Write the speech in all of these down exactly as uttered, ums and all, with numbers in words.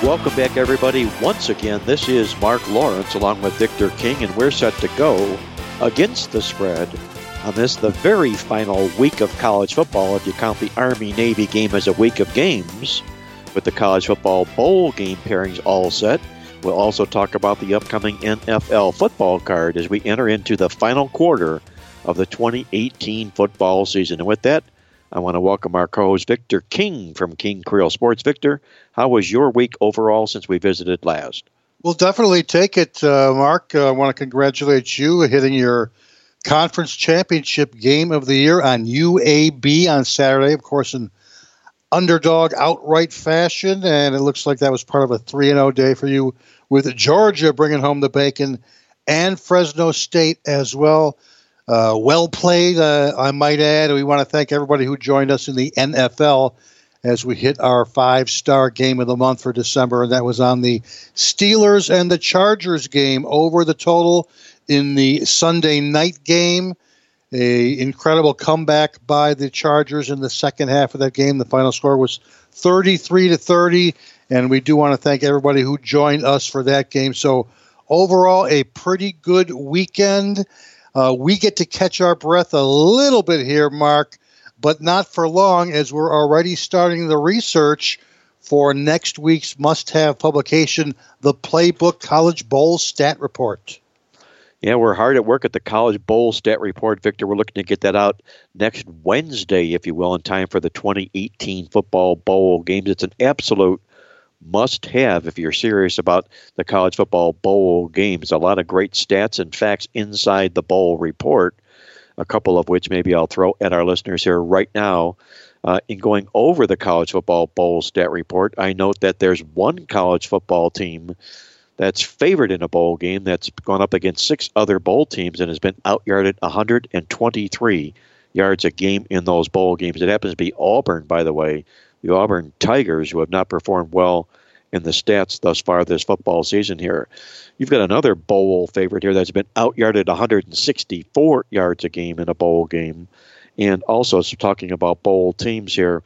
Welcome back, everybody. Once again, this is Mark Lawrence along with Victor King, and we're set to go against the spread on this, the very final week of college football, if you count the Army-Navy game as a week of games, with the college football bowl game pairings all set. We'll also talk about the upcoming N F L football card as we enter into the final quarter of the twenty eighteen football season. And with that, I want to welcome our co-host Victor King from King Creole Sports. Victor, how was your week overall since we visited last? We'll definitely take it, uh, Mark. Uh, I want to congratulate you on hitting your conference championship game of the year on U A B on Saturday, of course, in underdog outright fashion, and it looks like that was part of a three and oh day for you with Georgia bringing home the bacon and Fresno State as well. Uh, well played, uh, I might add. We want to thank everybody who joined us in the N F L as we hit our five-star game of the month for December, and that was on the Steelers and the Chargers game over the total in the Sunday night game. A incredible comeback by the Chargers in the second half of that game. The final score was thirty-three to thirty, and we do want to thank everybody who joined us for that game. So overall, a pretty good weekend. Uh, we get to catch our breath a little bit here, Mark, but not for long, as we're already starting the research for next week's must-have publication, the Playbook College Bowl Stat Report. Yeah, we're hard at work at the College Bowl Stat Report, Victor. We're looking to get that out next Wednesday, if you will, in time for the twenty eighteen football bowl games. It's an absolute must-have if you're serious about the college football bowl games. A lot of great stats and facts inside the bowl report, a couple of which maybe I'll throw at our listeners here right now. Uh, in going over the College Football Bowl Stat Report, I note that there's one college football team that's favored in a bowl game that's gone up against six other bowl teams and has been out-yarded one hundred twenty-three yards a game in those bowl games. It happens to be Auburn, by the way, the Auburn Tigers, who have not performed well in the stats thus far this football season here. You've got another bowl favorite here that's been out-yarded one hundred sixty-four yards a game in a bowl game. And also, so talking about bowl teams here,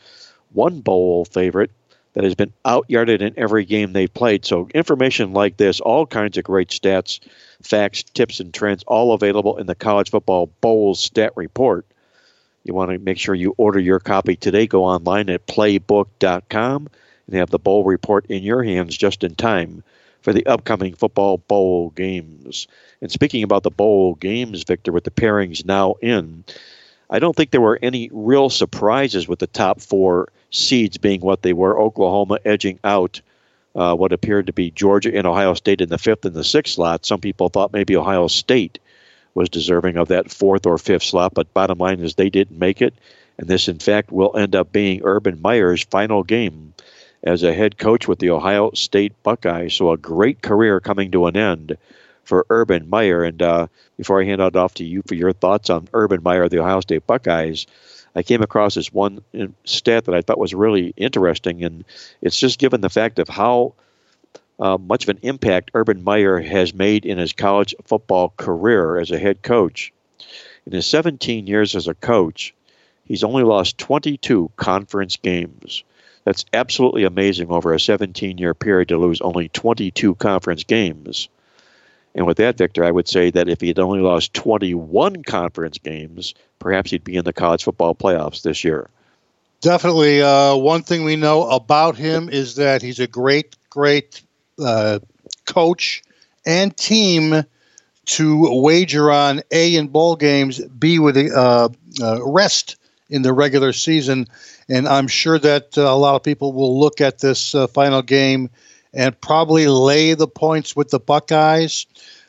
one bowl favorite that has been out-yarded in every game they've played. So information like this, all kinds of great stats, facts, tips, and trends, all available in the College Football Bowl Stat Report. You want to make sure you order your copy today. Go online at playbook dot com and have the bowl report in your hands just in time for the upcoming football bowl games. And speaking about the bowl games, Victor, with the pairings now in, I don't think there were any real surprises with the top four seeds being what they were, Oklahoma edging out uh, what appeared to be Georgia and Ohio State in the fifth and the sixth slot. Some people thought maybe Ohio State was deserving of that fourth or fifth slot, but bottom line is they didn't make it, and this, in fact, will end up being Urban Meyer's final game as a head coach with the Ohio State Buckeyes, so a great career coming to an end for Urban Meyer. And uh, before I hand it off to you for your thoughts on Urban Meyer, the Ohio State Buckeyes, I came across this one stat that I thought was really interesting, and it's just given the fact of how uh, much of an impact Urban Meyer has made in his college football career as a head coach. In his seventeen years as a coach, he's only lost twenty-two conference games. That's absolutely amazing over a seventeen-year period to lose only twenty-two conference games. And with that, Victor, I would say that if he had only lost twenty-one conference games, perhaps he'd be in the college football playoffs this year. Definitely. Uh, one thing we know about him is that he's a great, great uh, coach and team to wager on, A, in bowl games, B, with a uh, uh, rest in the regular season. And I'm sure that uh, a lot of people will look at this uh, final game and probably lay the points with the Buckeyes.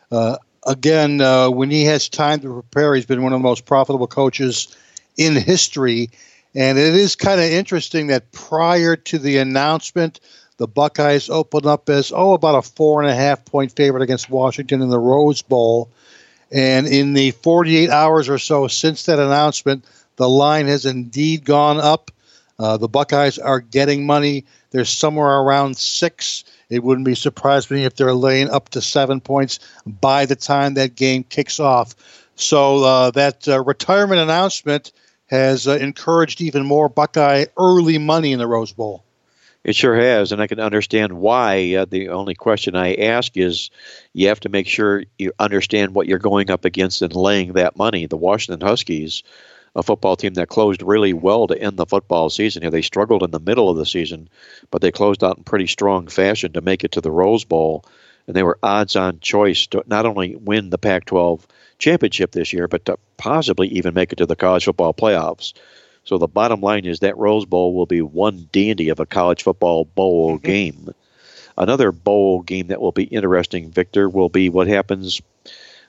Uh, again, uh, when he has time to prepare, he's been one of the most profitable coaches in history. And it is kind of interesting that prior to the announcement, The Buckeyes opened up as, oh, about a four and a half point favorite against Washington in the Rose Bowl. And in the forty-eight hours or so since that announcement, the line has indeed gone up. Uh, the Buckeyes are getting money. They're somewhere around six. It wouldn't be surprising if they're laying up to seven points by the time that game kicks off. So uh, that uh, retirement announcement has uh, encouraged even more Buckeye early money in the Rose Bowl. It sure has, and I can understand why. Uh, the only question I ask is you have to make sure you understand what you're going up against in laying that money. The Washington Huskies, a football team that closed really well to end the football season here. They struggled in the middle of the season, but they closed out in pretty strong fashion to make it to the Rose Bowl, and they were odds-on choice to not only win the Pac twelve championship this year, but to possibly even make it to the college football playoffs. So the bottom line is that Rose Bowl will be one dandy of a college football bowl mm-hmm. game. Another bowl game that will be interesting, Victor, will be what happens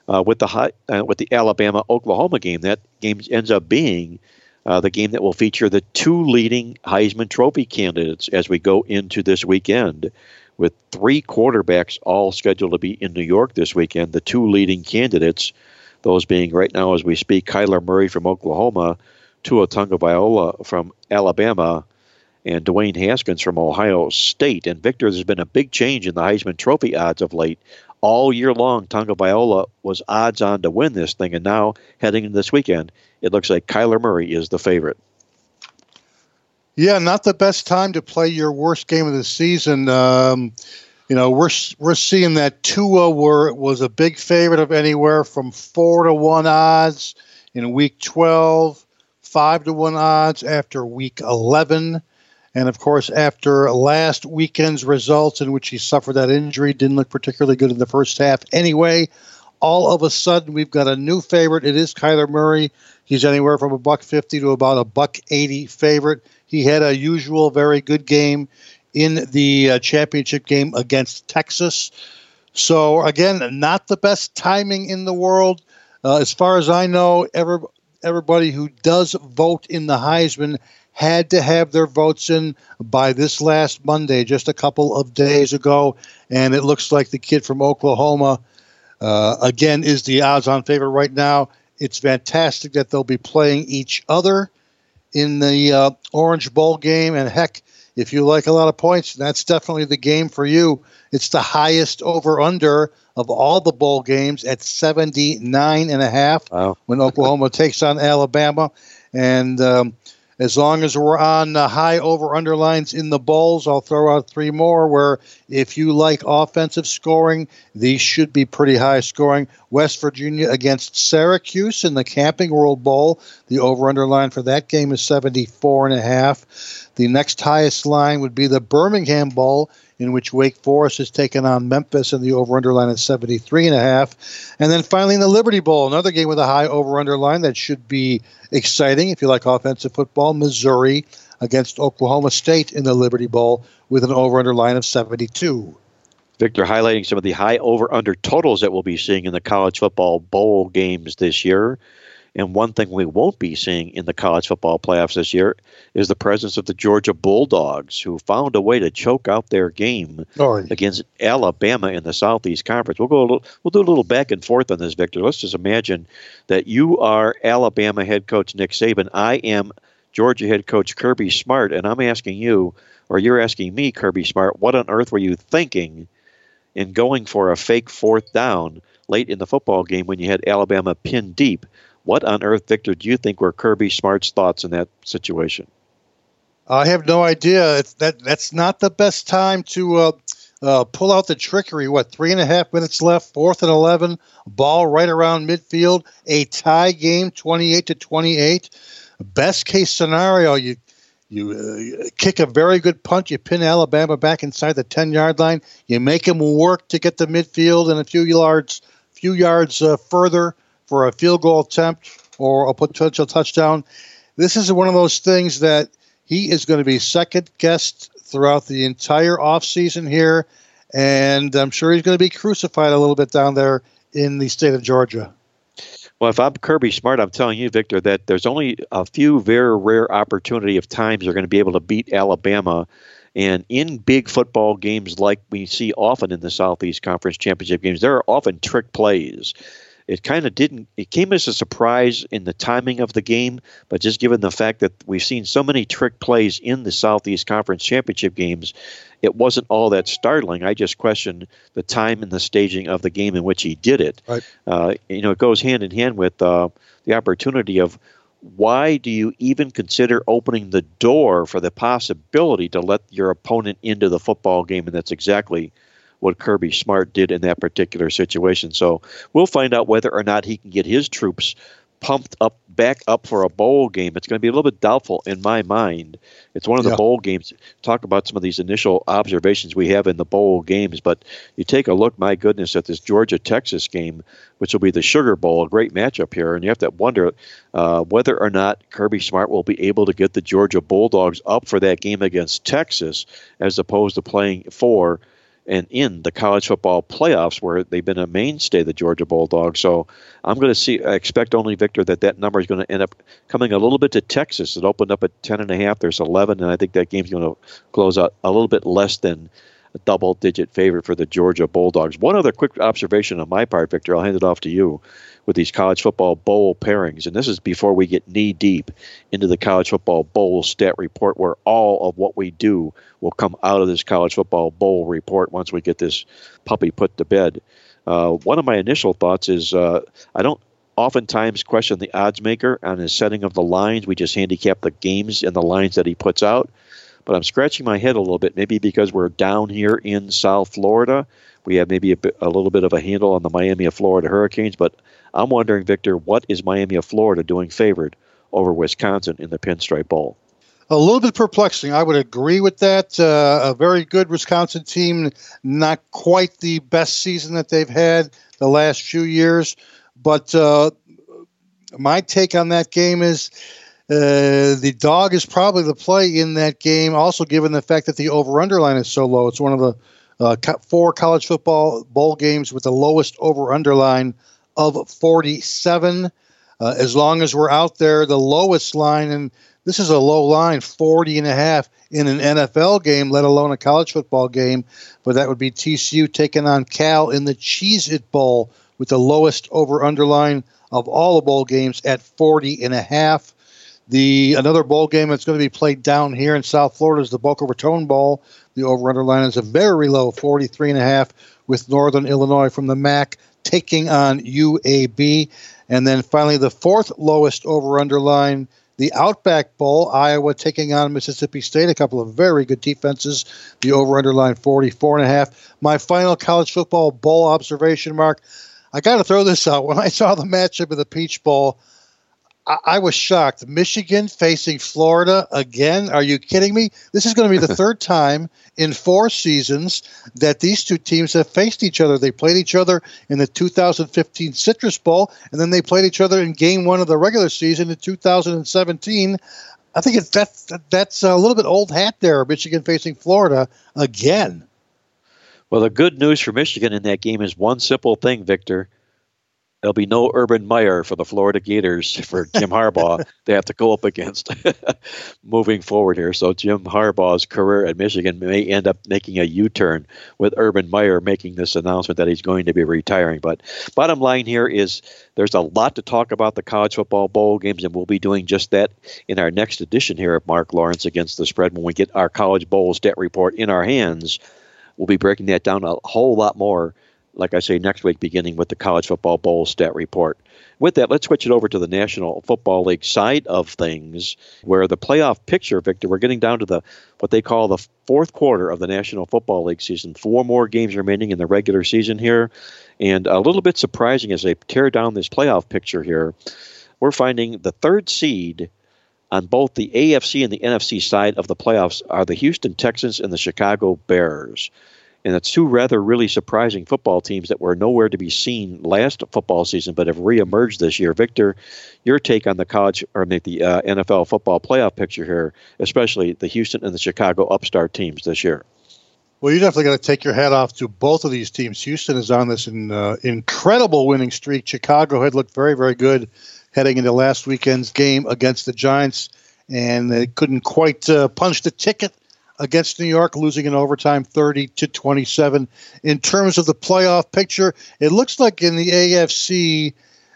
uh, with the hot, uh, with the Alabama-Oklahoma game. That game ends up being uh, the game that will feature the two leading Heisman Trophy candidates as we go into this weekend, with three quarterbacks all scheduled to be in New York this weekend, the two leading candidates, those being right now as we speak, Kyler Murray from Oklahoma, Tua Tagovailoa from Alabama, and Dwayne Haskins from Ohio State. And, Victor, there's been a big change in the Heisman Trophy odds of late. All year long, Tagovailoa was odds-on to win this thing, and now, heading into this weekend, it looks like Kyler Murray is the favorite. Yeah, not the best time to play your worst game of the season. Um, you know, we're we're seeing that Tua were, was a big favorite of anywhere from four to one odds in Week twelve. five to one odds after Week eleven. And, of course, after last weekend's results in which he suffered that injury, didn't look particularly good in the first half. Anyway, all of a sudden we've got a new favorite. It is Kyler Murray. He's anywhere from a buck fifty to about a buck eighty favorite. He had a usual very good game in the uh, championship game against Texas. So, again, not the best timing in the world. Uh, as far as I know, ever. Everybody who does vote in the Heisman had to have their votes in by this last Monday, just a couple of days ago. And it looks like the kid from Oklahoma, uh, again, is the odds-on favorite right now. It's fantastic that they'll be playing each other in the uh, Orange Bowl game. And, heck, if you like a lot of points, that's definitely the game for you. It's the highest over-under of all the bowl games at seventy-nine and a half. Wow. When Oklahoma takes on Alabama. And um, as long as we're on uh, high over-under lines in the bowls, I'll throw out three more where if you like offensive scoring, these should be pretty high scoring. West Virginia against Syracuse in the Camping World Bowl. The over-under line for that game is seventy-four and a half. The next highest line would be the Birmingham Bowl, in which Wake Forest has taken on Memphis, and the over-under line is seventy-three and a half. And then finally in the Liberty Bowl, another game with a high over-under line that should be exciting if you like offensive football, Missouri against Oklahoma State in the Liberty Bowl with an over-under line of seventy-two. Victor, highlighting some of the high over-under totals that we'll be seeing in the college football bowl games this year. And one thing we won't be seeing in the college football playoffs this year is the presence of the Georgia Bulldogs, who found a way to choke out their game oh. against Alabama in the Southeast Conference. We'll go a little, we'll do a little back and forth on this, Victor. Let's just imagine that you are Alabama head coach Nick Saban. I am Georgia head coach Kirby Smart, and I'm asking you, or you're asking me, Kirby Smart, what on earth were you thinking in going for a fake fourth down late in the football game when you had Alabama pinned deep? What on earth, Victor, do you think were Kirby Smart's thoughts in that situation? I have no idea. It's that that's not the best time to uh, uh, pull out the trickery. What, three and a half minutes left, fourth and eleven, ball right around midfield, a tie game, twenty-eight to twenty-eight. Best case scenario, you you uh, kick a very good punt, you pin Alabama back inside the ten-yard line, you make them work to get to midfield and a few yards, few yards uh, further for a field goal attempt or a potential touchdown. This is one of those things that he is going to be second-guessed throughout the entire offseason here, and I'm sure he's going to be crucified a little bit down there in the state of Georgia. Well, if I'm Kirby Smart, I'm telling you, Victor, that there's only a few very rare opportunity of times you're going to be able to beat Alabama And in big football games like we see often in the Southeast Conference Championship games, there are often trick plays. It kind of didn't – it came as a surprise in the timing of the game, but just given the fact that we've seen so many trick plays in the Southeast Conference Championship games, it wasn't all that startling. I just question the time and the staging of the game in which he did it. Right. Uh, you know, it goes hand in hand with uh, the opportunity of why do you even consider opening the door for the possibility to let your opponent into the football game, and that's exactly – what Kirby Smart did in that particular situation. So we'll find out whether or not he can get his troops pumped up, back up for a bowl game. It's going to be a little bit doubtful in my mind. It's one of the yeah. bowl games. Talk about some of these initial observations we have in the bowl games, but you take a look, my goodness, at this Georgia-Texas game, which will be the Sugar Bowl, a great matchup here, and you have to wonder uh, whether or not Kirby Smart will be able to get the Georgia Bulldogs up for that game against Texas as opposed to playing for and in the college football playoffs where they've been a mainstay, the Georgia Bulldogs. So I'm going to see, I expect only, Victor, that that number is going to end up coming a little bit to Texas. It opened up at ten and a half. There's eleven, and I think that game's going to close out a little bit less than a double-digit favorite for the Georgia Bulldogs. One other quick observation on my part, Victor, I'll hand it off to you with these college football bowl pairings. And this is before we get knee-deep into the college football bowl stat report, where all of what we do will come out of this college football bowl report once we get this puppy put to bed. Uh, one of my initial thoughts is uh, I don't oftentimes question the odds maker on his setting of the lines. We just handicap the games and the lines that he puts out. But I'm scratching my head a little bit, maybe because we're down here in South Florida. We have maybe a, bit, a little bit of a handle on the Miami of Florida Hurricanes. But I'm wondering, Victor, what is Miami of Florida doing favored over Wisconsin in the Pinstripe Bowl? A little bit perplexing. I would agree with that. Uh, a very good Wisconsin team, not quite the best season that they've had the last few years. But uh, my take on that game is Uh, the dog is probably the play in that game, also given the fact that the over-under line is so low. It's one of the uh, co- four college football bowl games with the lowest over-under line of forty-seven. Uh, as long as we're out there, the lowest line, and this is a low line, forty and a half in an N F L game, let alone a college football game. But that would be T C U taking on Cal in the Cheez-It Bowl with the lowest over-under line of all the bowl games at forty and a half. The another bowl game that's going to be played down here in South Florida is the Boca Raton Bowl. The over-under line is a very low forty-three and a half, with Northern Illinois from the M A C taking on U A B. And then finally, the fourth lowest over-under line, the Outback Bowl, Iowa taking on Mississippi State, a couple of very good defenses. The over-under line forty-four and a half. My final college football bowl observation, Mark, I got to throw this out. When I saw the matchup of the Peach Bowl, I was shocked. Michigan facing Florida again? Are you kidding me? This is going to be the third time in four seasons that these two teams have faced each other. They played each other in the two thousand fifteen Citrus Bowl, and then they played each other in game one of the regular season in two thousand seventeen. I think it, that's, that's a little bit old hat there, Michigan facing Florida again. Well, the good news for Michigan in that game is one simple thing, Victor. There'll be no Urban Meyer for the Florida Gators, for Jim Harbaugh they have to go up against moving forward here. So Jim Harbaugh's career at Michigan may end up making a U-turn with Urban Meyer making this announcement that he's going to be retiring. But bottom line here is there's a lot to talk about the college football bowl games, and we'll be doing just that in our next edition here of Mark Lawrence Against the Spread when we get our college bowl stat report in our hands. We'll be breaking that down a whole lot more, like I say, next week, beginning with the College Football Bowl Stat Report. With that, let's switch it over to the National Football League side of things, where the playoff picture, Victor, we're getting down to the what they call the fourth quarter of the National Football League season. Four more games remaining in the regular season here. And a little bit surprising as they tear down this playoff picture here, we're finding the third seed on both the A F C and the N F C side of the playoffs are the Houston Texans and the Chicago Bears. And it's two rather really surprising football teams that were nowhere to be seen last football season but have reemerged this year. Victor, your take on the college or maybe the uh, N F L football playoff picture here, especially the Houston and the Chicago upstart teams this year. Well, you definitely got to take your hat off to both of these teams. Houston is on this in, uh, incredible winning streak. Chicago had looked very, very good heading into last weekend's game against the Giants, and they couldn't quite uh, punch the ticket against New York, losing in overtime thirty to twenty-seven. In terms of the playoff picture, it looks like in the A F C,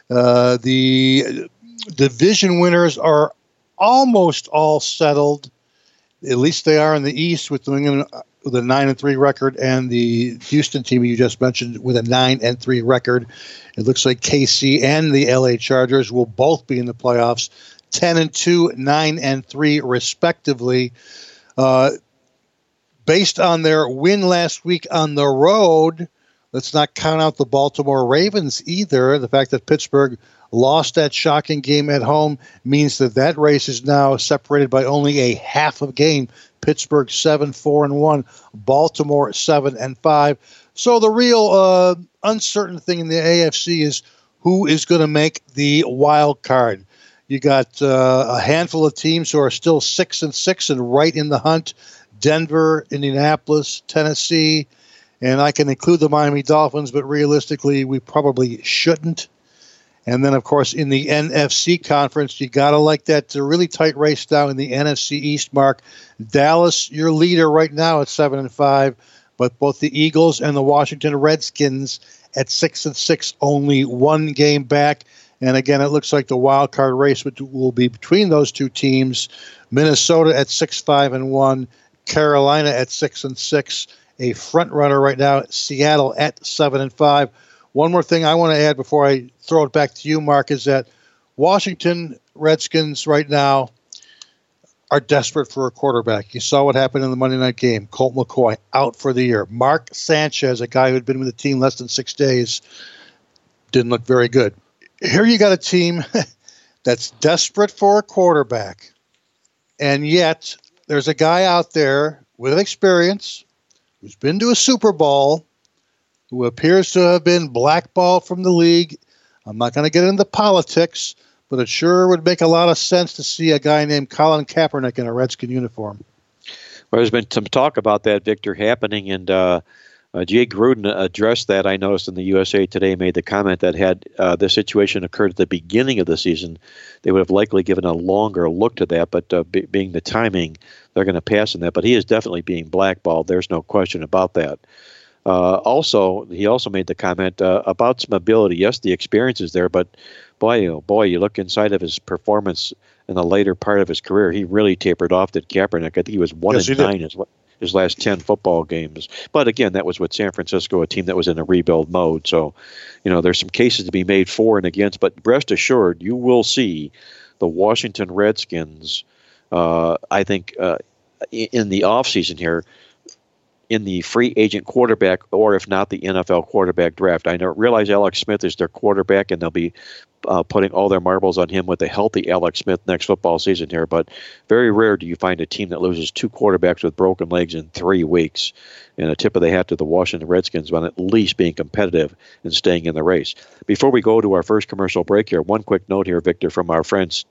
uh, the division winners are almost all settled. At least they are in the East, with New England with a nine and three record, and the Houston team you just mentioned with a nine and three record. It looks like K C and the L A Chargers will both be in the playoffs, ten and two, nine and three, respectively. Uh, based on their win last week on the road, let's not count out the Baltimore Ravens either. The fact that Pittsburgh lost that shocking game at home means that that race is now separated by only a half of a game. Pittsburgh seven, four and one, Baltimore seven and five. So the real uh, uncertain thing in the A F C is who is going to make the wild card. You got uh, a handful of teams who are still six and six and right in the hunt: Denver, Indianapolis, Tennessee, and I can include the Miami Dolphins, but realistically, we probably shouldn't. And then, of course, in the N F C conference, you got to like that really tight race down in the N F C East, Mark. Dallas, your leader right now at seven and five, but both the Eagles and the Washington Redskins at six and six, only one game back. And again, it looks like the wild card race will be between those two teams. Minnesota at six, five and one, Carolina at six and six, a front runner right now, Seattle at seven and five. One more thing I want to add before I throw it back to you, Mark, is that Washington Redskins right now are desperate for a quarterback. You saw what happened in the Monday night game. Colt McCoy out for the year. Mark Sanchez, a guy who had been with the team less than six days, didn't look very good. Here you got a team that's desperate for a quarterback, and yet there's a guy out there with experience who's been to a Super Bowl, who appears to have been blackballed from the league. I'm not going to get into politics, but it sure would make a lot of sense to see a guy named Colin Kaepernick in a Redskin uniform. Well, there's been some talk about that, Victor, happening, and uh, uh, Jay Gruden addressed that. I noticed in the U S A Today made the comment that had uh, this situation occurred at the beginning of the season, they would have likely given a longer look to that, but uh, b- being the timing, they're going to pass on that. But he is definitely being blackballed. There's no question about that. Uh, also, he also made the comment uh, about some ability. Yes, the experience is there, but boy, oh boy, you look inside of his performance in the later part of his career. He really tapered off at Kaepernick. I think he was one yes, and nine his, his last ten football games. But again, that was with San Francisco, a team that was in a rebuild mode. So, you know, there's some cases to be made for and against. But rest assured, you will see the Washington Redskins, uh, I think, uh, in the offseason here, in the free agent quarterback, or if not the N F L quarterback draft. I know, realize Alex Smith is their quarterback, and they'll be uh, putting all their marbles on him with a healthy Alex Smith next football season here, but very rare do you find a team that loses two quarterbacks with broken legs in three weeks, and a tip of the hat to the Washington Redskins on at least being competitive and staying in the race. Before we go to our first commercial break here, one quick note here, Victor, from our friends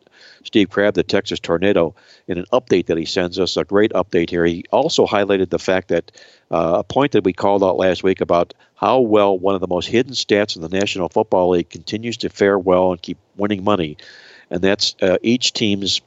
Steve Crab, the Texas Tornado, in an update that he sends us, a great update here. He also highlighted the fact that uh, a point that we called out last week about how well one of the most hidden stats in the National Football League continues to fare well and keep winning money, and that's uh, each team's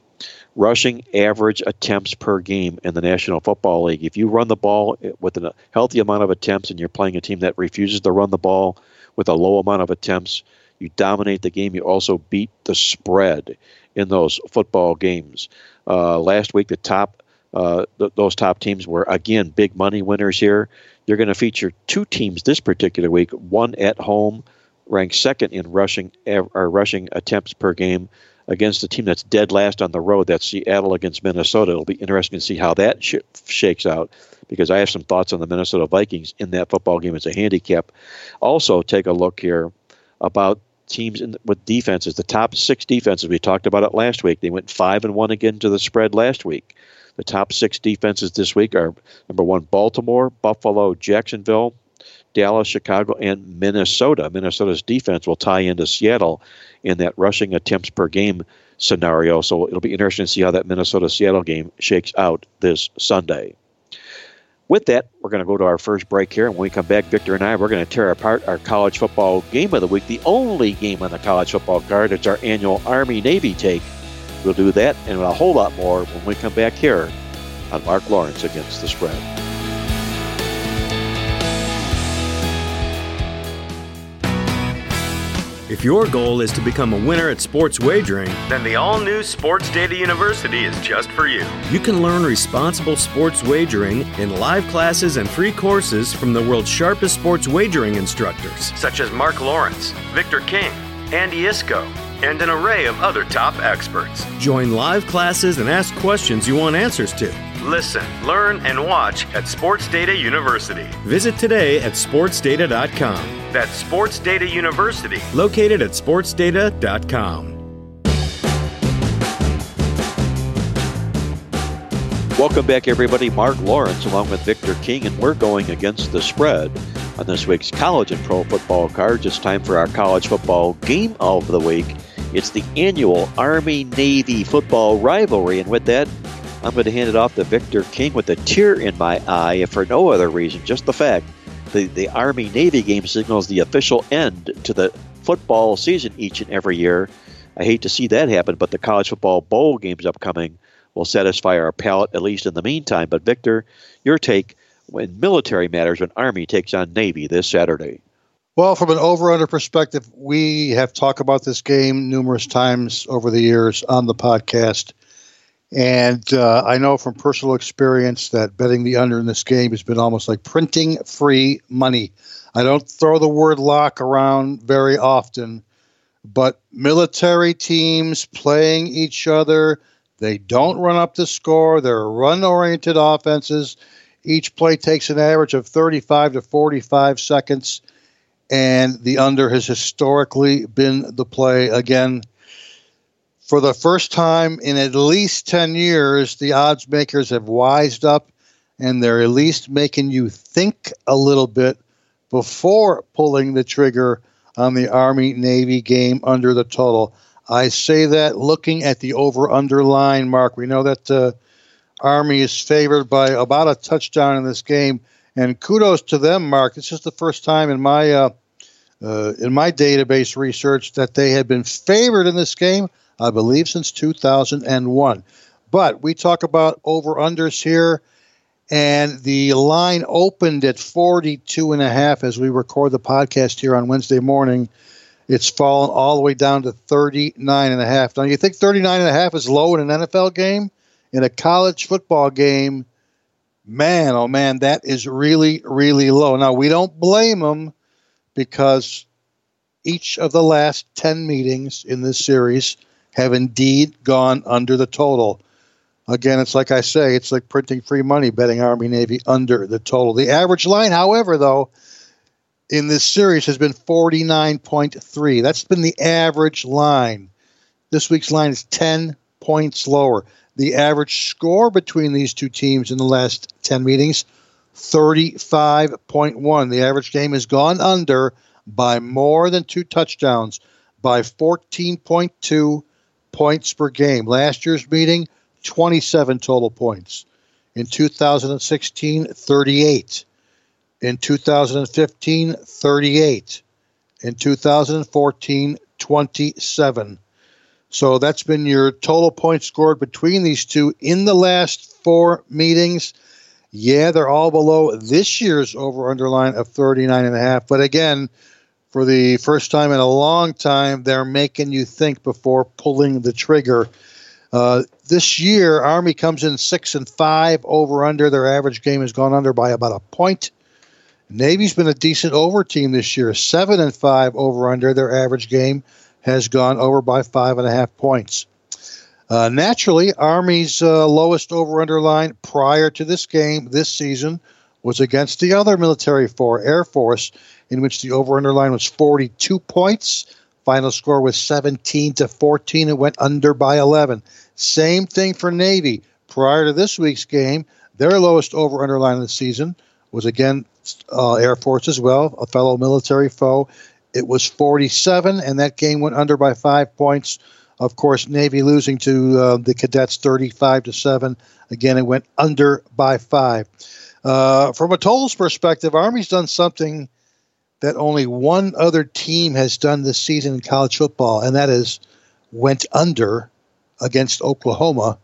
rushing average attempts per game in the National Football League. If you run the ball with a healthy amount of attempts and you're playing a team that refuses to run the ball with a low amount of attempts, you dominate the game. You also beat the spread in those football games. Uh, last week, the top uh, th- those top teams were, again, big money winners here. You're going to feature two teams this particular week, one at home, ranked second in rushing av- or rushing attempts per game, against a team that's dead last on the road. That's Seattle against Minnesota. It'll be interesting to see how that sh- shakes out, because I have some thoughts on the Minnesota Vikings in that football game as a handicap. Also, take a look here about teams in, with defenses, the top six defenses. We talked about it last week. They went five and one again to the spread last week. The top six defenses this week are, number one, Baltimore, Buffalo, Jacksonville, Dallas, Chicago, and Minnesota. Minnesota's defense will tie into Seattle in that rushing attempts per game scenario. So it'll be interesting to see how that Minnesota-Seattle game shakes out this Sunday. With that, we're going to go to our first break here. And when we come back, Victor and I, we're going to tear apart our college football game of the week, the only game on the college football card. It's our annual Army-Navy take. We'll do that and a whole lot more when we come back here on Mark Lawrence Against the Spread. If your goal is to become a winner at sports wagering, then the all-new Sports Data University is just for you. You can learn responsible sports wagering in live classes and free courses from the world's sharpest sports wagering instructors, such as Mark Lawrence, Victor King, Andy Iskoe, and an array of other top experts. Join live classes and ask questions you want answers to. Listen, learn, and watch at Sports Data University. Visit today at sports data dot com. That's Sports Data University, located at sports data dot com. Welcome back, everybody. Mark Lawrence along with Victor King, and we're going against the spread on this week's college and pro football cards. It's time for our college football game of the week. It's the annual Army-Navy football rivalry, and with that, I'm going to hand it off to Victor King with a tear in my eye, if for no other reason, just the fact that the Army-Navy game signals the official end to the football season each and every year. I hate to see that happen, but the college football bowl games upcoming will satisfy our palate, at least in the meantime. But, Victor, your take in military matters when Army takes on Navy this Saturday. Well, from an over-under perspective, we have talked about this game numerous times over the years on the podcast. And uh, I know from personal experience that betting the under in this game has been almost like printing free money. I don't throw the word lock around very often, but military teams playing each other, they don't run up the score. They're run-oriented offenses. Each play takes an average of thirty-five to forty-five seconds, and the under has historically been the play again. For the first time in at least ten years, the odds makers have wised up, and they're at least making you think a little bit before pulling the trigger on the Army-Navy game under the total. I say that looking at the over-under line, Mark. We know that uh, Army is favored by about a touchdown in this game, and kudos to them, Mark. This is the first time in my uh, uh, in my database research that they have been favored in this game, I believe, since two thousand one. But we talk about over-unders here, and the line opened at forty-two and a half as we record the podcast here on Wednesday morning. It's fallen all the way down to thirty-nine and a half. Now, you think thirty-nine and a half is low in an N F L game? In a college football game, man, oh man, that is really, really low. Now, we don't blame them because each of the last ten meetings in this series have indeed gone under the total. Again, it's like I say, it's like printing free money, betting Army-Navy under the total. The average line, however, though, in this series has been forty-nine point three. That's been the average line. This week's line is ten points lower. The average score between these two teams in the last ten meetings, thirty-five point one. The average game has gone under by more than two touchdowns, by fourteen point two points per game. Last year's meeting, twenty-seven total points. In two thousand sixteen, thirty-eight. In two thousand fifteen, thirty-eight. In two thousand fourteen, twenty-seven. So that's been your total points scored between these two in the last four meetings. Yeah, they're all below this year's over-under line of thirty-nine and a half. But again, for the first time in a long time, they're making you think before pulling the trigger. Uh, this year, Army comes in six and five over-under. Their average game has gone under by about a point. Navy's been a decent over team this year, seven and five over under. Their average game has gone over by five and a half points. Uh, naturally, Army's uh, lowest over under line prior to this game this season was against the other military four, Air Force, in which the over under line was forty-two points. Final score was seventeen to fourteen. It went under by eleven. Same thing for Navy. Prior to this week's game, their lowest over under line of the season was again uh, Air Force as well, a fellow military foe. It was forty-seven, and that game went under by five points. Of course, Navy losing to uh, the Cadets thirty-five to seven. Again, it went under by five. Uh, from a totals perspective, Army's done something that only one other team has done this season in college football, and that is went under against Oklahoma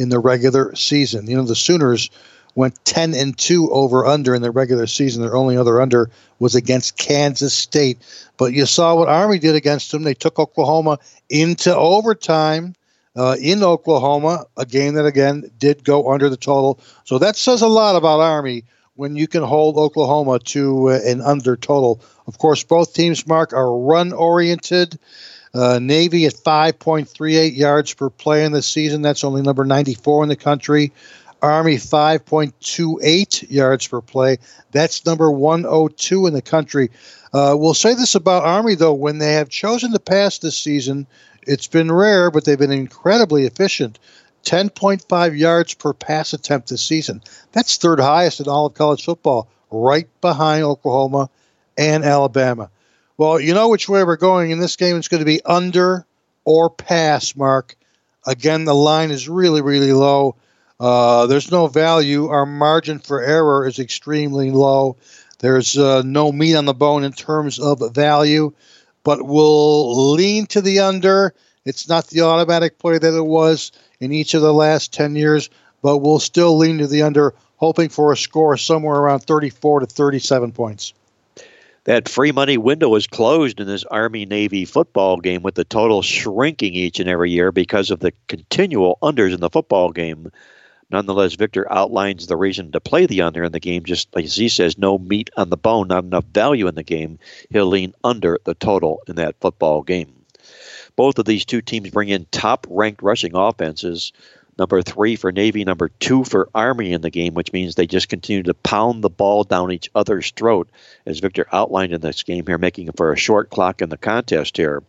in the regular season. You know, the Sooners went ten and two over under in the regular season. Their only other under was against Kansas State. But you saw what Army did against them. They took Oklahoma into overtime uh, in Oklahoma, a game that, again, did go under the total. So that says a lot about Army when you can hold Oklahoma to uh, an under total. Of course, both teams, Mark, are run-oriented. Uh, Navy at five point three eight yards per play in the season. That's only number ninety-four in the country. Army five point two eight yards per play. That's number one oh two in the country. Uh, we'll say this about Army, though. When they have chosen to pass this season, it's been rare, but they've been incredibly efficient. ten point five yards per pass attempt this season. That's third highest in all of college football, right behind Oklahoma and Alabama. Well, you know which way we're going in this game. It's going to be under or pass, Mark. Again, the line is really, really low. Uh, there's no value. Our margin for error is extremely low. There's uh, no meat on the bone in terms of value, but we'll lean to the under. It's not the automatic play that it was in each of the last ten years, but we'll still lean to the under, hoping for a score somewhere around thirty-four to thirty-seven points. That free money window is closed in this Army-Navy football game, with the total shrinking each and every year because of the continual unders in the football game. Nonetheless, Victor outlines the reason to play the under in the game. Just like he says, no meat on the bone, not enough value in the game. He'll lean under the total in that football game. Both of these two teams bring in top-ranked rushing offenses. Number three for Navy, number two for Army in the game, which means they just continue to pound the ball down each other's throat, as Victor outlined in this game here, making for a short clock in the contest here.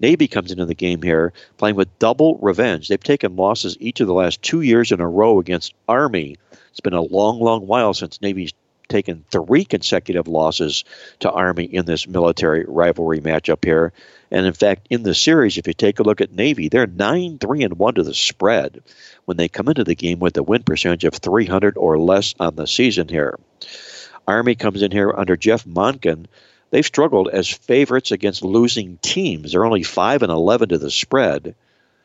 Navy comes into the game here playing with double revenge. They've taken losses each of the last two years in a row against Army. It's been a long, long while since Navy's taken three consecutive losses to Army in this military rivalry matchup here. And in fact, in the series, if you take a look at Navy, they're nine three and one to the spread when they come into the game with a win percentage of three hundred or less on the season here. Army comes in here under Jeff Monken. They've struggled as favorites against losing teams. They're only five and eleven to the spread,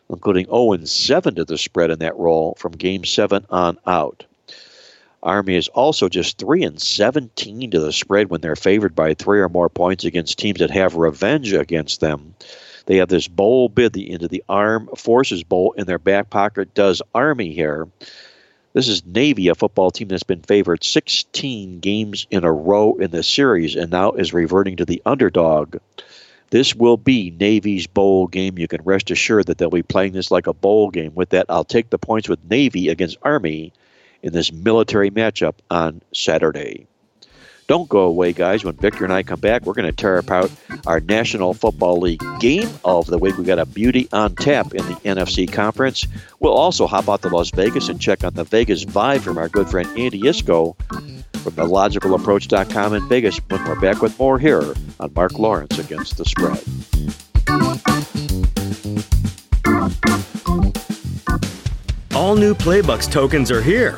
including oh and seven to the spread in that role from Game seven on out. Army is also just three and seventeen to the spread when they're favored by three or more points against teams that have revenge against them. They have this bowl bid into the Armed Forces Bowl in their back pocket. Does Army here. This is Navy, a football team that's been favored sixteen games in a row in this series and now is reverting to the underdog. This will be Navy's bowl game. You can rest assured that they'll be playing this like a bowl game. With that, I'll take the points with Navy against Army in this military matchup on Saturday. Don't go away, guys. When Victor and I come back, we're going to tear apart our National Football League game of the week. We've got a beauty on tap in the N F C Conference. We'll also hop out to Las Vegas and check on the Vegas Vibe from our good friend Andy Iskoe from the logical approach dot com in Vegas when we're back with more here on Mark Lawrence Against the Spread. All new Playbooks tokens are here.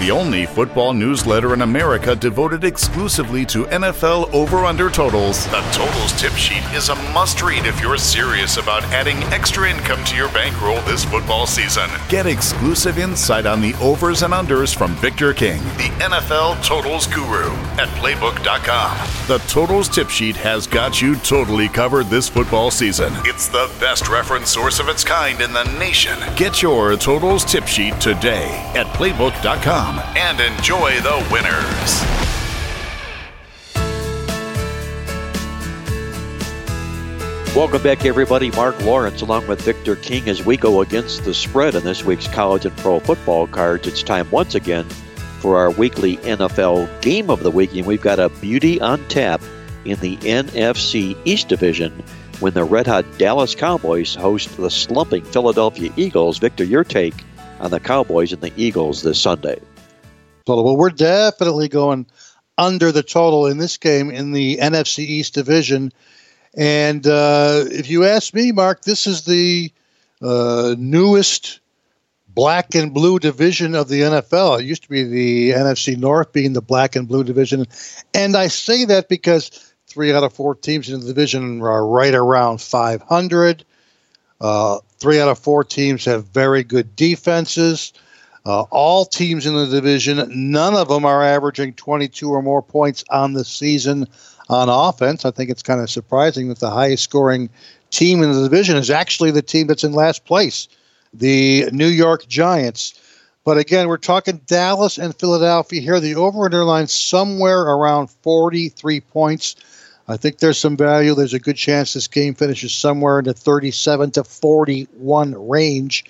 The only football newsletter in America devoted exclusively to N F L over-under totals. The Totals Tip Sheet is a must-read if you're serious about adding extra income to your bankroll this football season. Get exclusive insight on the overs and unders from Victor King, the N F L Totals Guru, at Playbook dot com. The Totals Tip Sheet has got you totally covered this football season. It's the best reference source of its kind in the nation. Get your Totals Tip Sheet today at Playbook dot com. And enjoy the winners. Welcome back, everybody. Mark Lawrence along with Victor King as we go against the spread in this week's college and pro football cards. It's time once again for our weekly N F L game of the week, and we've got a beauty on tap in the N F C East Division when the red-hot Dallas Cowboys host the slumping Philadelphia Eagles. Victor, your take on the Cowboys and the Eagles this Sunday. Well, we're definitely going under the total in this game in the N F C East division. And uh, if you ask me, Mark, this is the uh, newest black and blue division of the N F L. It used to be the N F C North being the black and blue division. And I say that because three out of four teams in the division are right around five hundred. Uh, three out of four teams have very good defenses. Uh, all teams in the division, none of them are averaging twenty-two or more points on the season on offense. I think it's kind of surprising that the highest scoring team in the division is actually the team that's in last place, the New York Giants. But again, we're talking Dallas and Philadelphia here. The over-under line somewhere around forty-three points. I think there's some value. There's a good chance this game finishes somewhere in the thirty-seven to forty-one range.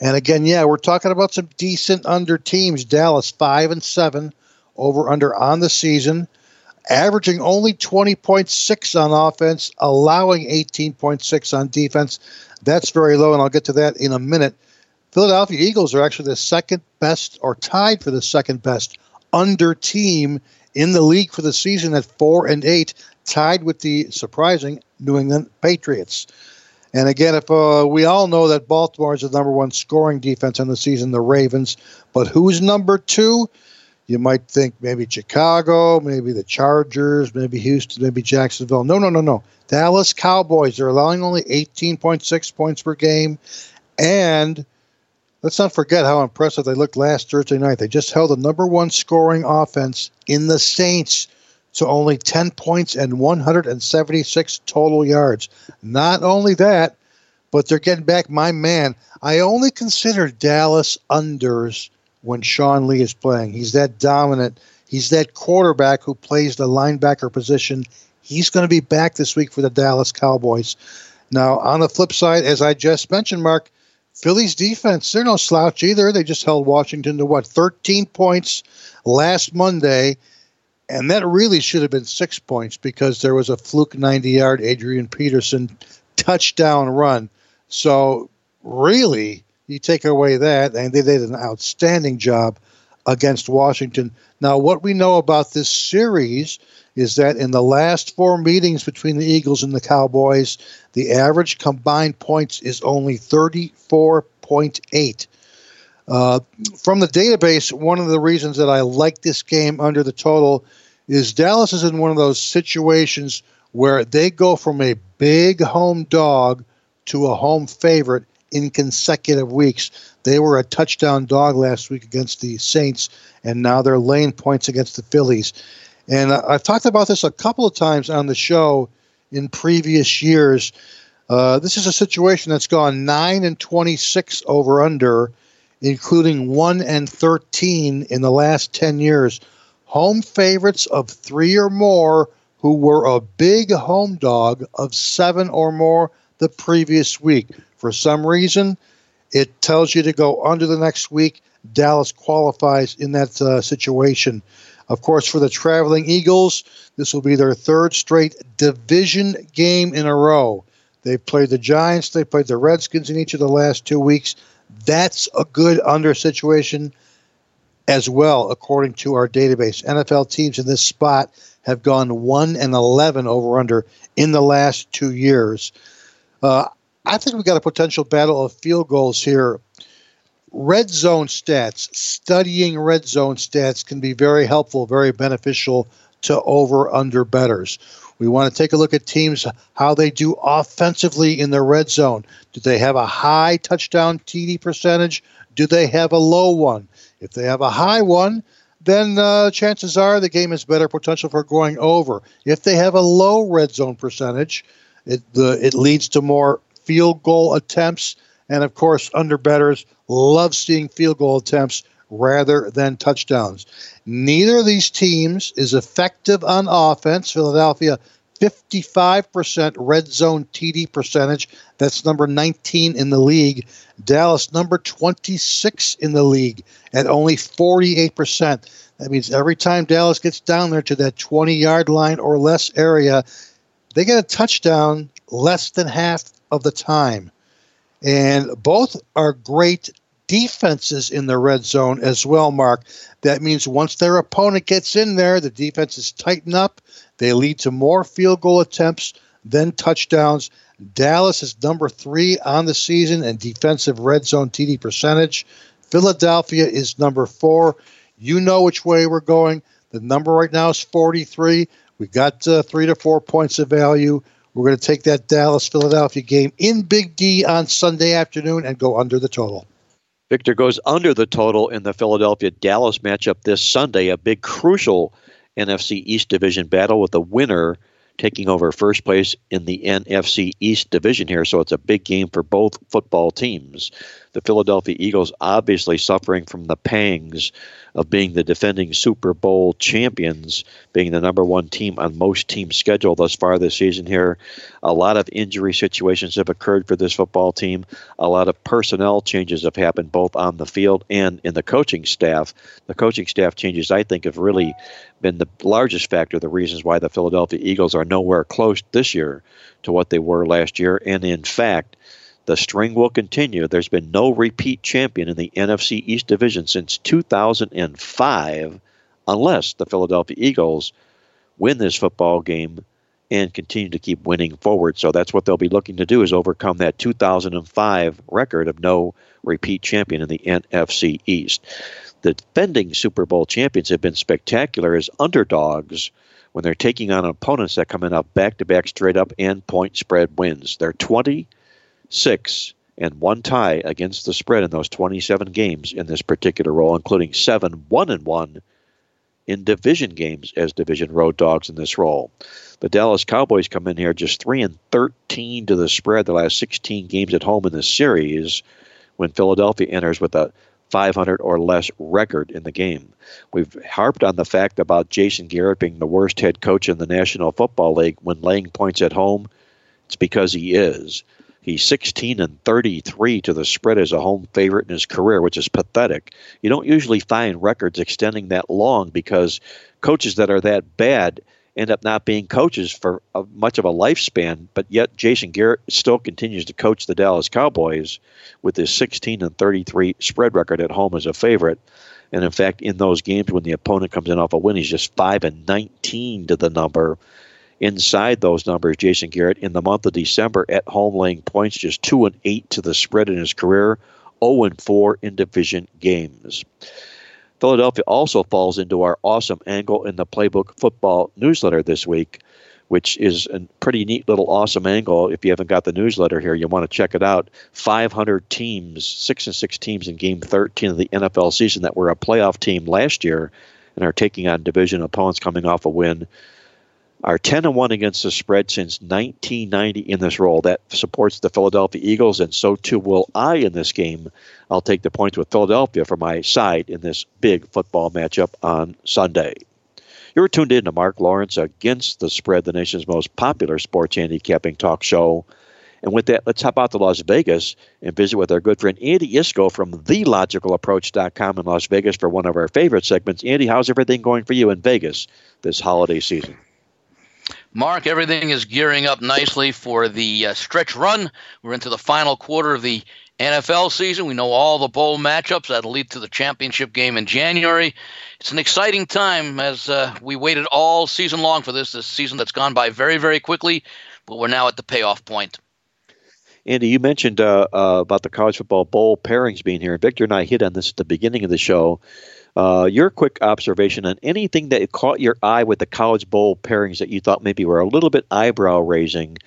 And again, yeah, we're talking about some decent under teams. Dallas five and seven, over under on the season, averaging only twenty point six on offense, allowing eighteen point six on defense. That's very low, and I'll get to that in a minute. Philadelphia Eagles are actually the second best, or tied for the second best under team in the league for the season at four and eight, tied with the surprising New England Patriots. And again, if uh, we all know that Baltimore is the number one scoring defense on the season, the Ravens. But who's number two? You might think maybe Chicago, maybe the Chargers, maybe Houston, maybe Jacksonville. No, no, no, no. Dallas Cowboys, they're allowing only eighteen point six points per game. And let's not forget how impressive they looked last Thursday night. They just held the number one scoring offense in the Saints to only ten points and one hundred seventy-six total yards. Not only that, but they're getting back my man. I only consider Dallas unders when Sean Lee is playing. He's that dominant. He's that quarterback who plays the linebacker position. He's going to be back this week for the Dallas Cowboys. Now, on the flip side, as I just mentioned, Mark, Philly's defense, they're no slouch either. They just held Washington to, what, thirteen points last Monday. And that really should have been six points because there was a fluke ninety-yard Adrian Peterson touchdown run. So really, you take away that, and they did an outstanding job against Washington. Now, what we know about this series is that in the last four meetings between the Eagles and the Cowboys, the average combined points is only thirty-four point eight. Uh, from the database, one of the reasons that I like this game under the total is Dallas is in one of those situations where they go from a big home dog to a home favorite in consecutive weeks. They were a touchdown dog last week against the Saints, and now they're laying points against the Phillies. And I've talked about this a couple of times on the show in previous years. Uh, this is a situation that's gone nine and twenty-six over-under, including one and thirteen in the last ten years. Home favorites of three or more who were a big home dog of seven or more the previous week. For some reason, it tells you to go under the next week. Dallas qualifies in that uh, situation. Of course, for the traveling Eagles, this will be their third straight division game in a row. They've played the Giants, they played the Redskins in each of the last two weeks. That's a good under situation as well, according to our database. N F L teams in this spot have gone one and eleven over under in the last two years. Uh, I think we've got a potential battle of field goals here. Red zone stats, studying red zone stats can be very helpful, very beneficial to over under bettors. We want to take a look at teams, how they do offensively in the red zone. Do they have a high touchdown T D percentage? Do they have a low one? If they have a high one, then uh, chances are the game has better potential for going over. If they have a low red zone percentage, it, the, it leads to more field goal attempts. And, of course, under bettors love seeing field goal attempts rather than touchdowns. Neither of these teams is effective on offense. Philadelphia, fifty-five percent red zone T D percentage. That's number nineteen in the league. Dallas, number twenty-six in the league at only forty-eight percent. That means every time Dallas gets down there to that twenty-yard line or less area, they get a touchdown less than half of the time. And both are great defenses in the red zone as well, Mark. That means once their opponent gets in there, the defenses tighten up. They lead to more field goal attempts than touchdowns. Dallas is number three on the season in defensive red zone T D percentage. Philadelphia is number four. You know which way we're going. The number right now is forty-three. We got uh, three to four points of value. We're going to take that Dallas-Philadelphia game in Big D on Sunday afternoon and go under the total. Victor goes under the total in the Philadelphia-Dallas matchup this Sunday, a big crucial N F C East Division battle with the winner taking over first place in the N F C East Division here. So it's a big game for both football teams. The Philadelphia Eagles obviously suffering from the pangs of being the defending Super Bowl champions, being the number one team on most teams' schedule thus far this season here. A lot of injury situations have occurred for this football team. A lot of personnel changes have happened both on the field and in the coaching staff. The coaching staff changes, I think, have really been the largest factor, the reasons why the Philadelphia Eagles are nowhere close this year to what they were last year. And in fact, the string will continue. There's been no repeat champion in the N F C East Division since two thousand five, unless the Philadelphia Eagles win this football game and continue to keep winning forward. So that's what they'll be looking to do, is overcome that two thousand five record of no repeat champion in the N F C East. The defending Super Bowl champions have been spectacular as underdogs when they're taking on opponents that come in up back-to-back, straight-up, and point spread wins. They're twenty six and one tie against the spread in those twenty-seven games in this particular role, including seven one and one in division games as division road dogs in this role. The Dallas Cowboys come in here just three and thirteen to the spread the last sixteen games at home in the series, when Philadelphia enters with a five hundred or less record in the game. We've harped on the fact about Jason Garrett being the worst head coach in the National Football League when laying points at home. It's because he is. He's sixteen and thirty-three to the spread as a home favorite in his career, which is pathetic. You don't usually find records extending that long because coaches that are that bad end up not being coaches for a, much of a lifespan, but yet Jason Garrett still continues to coach the Dallas Cowboys with his sixteen and thirty-three spread record at home as a favorite. And in fact, in those games when the opponent comes in off a win, he's just five and nineteen to the number. Inside those numbers, Jason Garrett, in the month of December at home laying points, just two and eight to the spread in his career, oh and four in division games. Philadelphia also falls into our awesome angle in the Playbook Football newsletter this week, which is a pretty neat little awesome angle. If you haven't got the newsletter here, you want to check it out. five hundred teams, six and six teams in Game thirteen of the N F L season that were a playoff team last year and are taking on division opponents coming off a win, are ten and one against the spread since nineteen ninety in this role. That supports the Philadelphia Eagles, and so too will I in this game. I'll take the points with Philadelphia for my side in this big football matchup on Sunday. You're tuned in to Mark Lawrence Against the Spread, the nation's most popular sports handicapping talk show. And with that, let's hop out to Las Vegas and visit with our good friend Andy Iskoe from the logical approach dot com in Las Vegas for one of our favorite segments. Andy, how's everything going for you in Vegas this holiday season? Mark, everything is gearing up nicely for the uh, stretch run. We're into the final quarter of the N F L season. We know all the bowl matchups that'll lead to the championship game in January. It's an exciting time as uh, we waited all season long for this, this season that's gone by very, very quickly, but we're now at the payoff point. Andy, you mentioned uh, uh, about the college football bowl pairings being here. Victor and I hit on this at the beginning of the show. Uh, your quick observation on anything that caught your eye with the college bowl pairings that you thought maybe were a little bit eyebrow-raising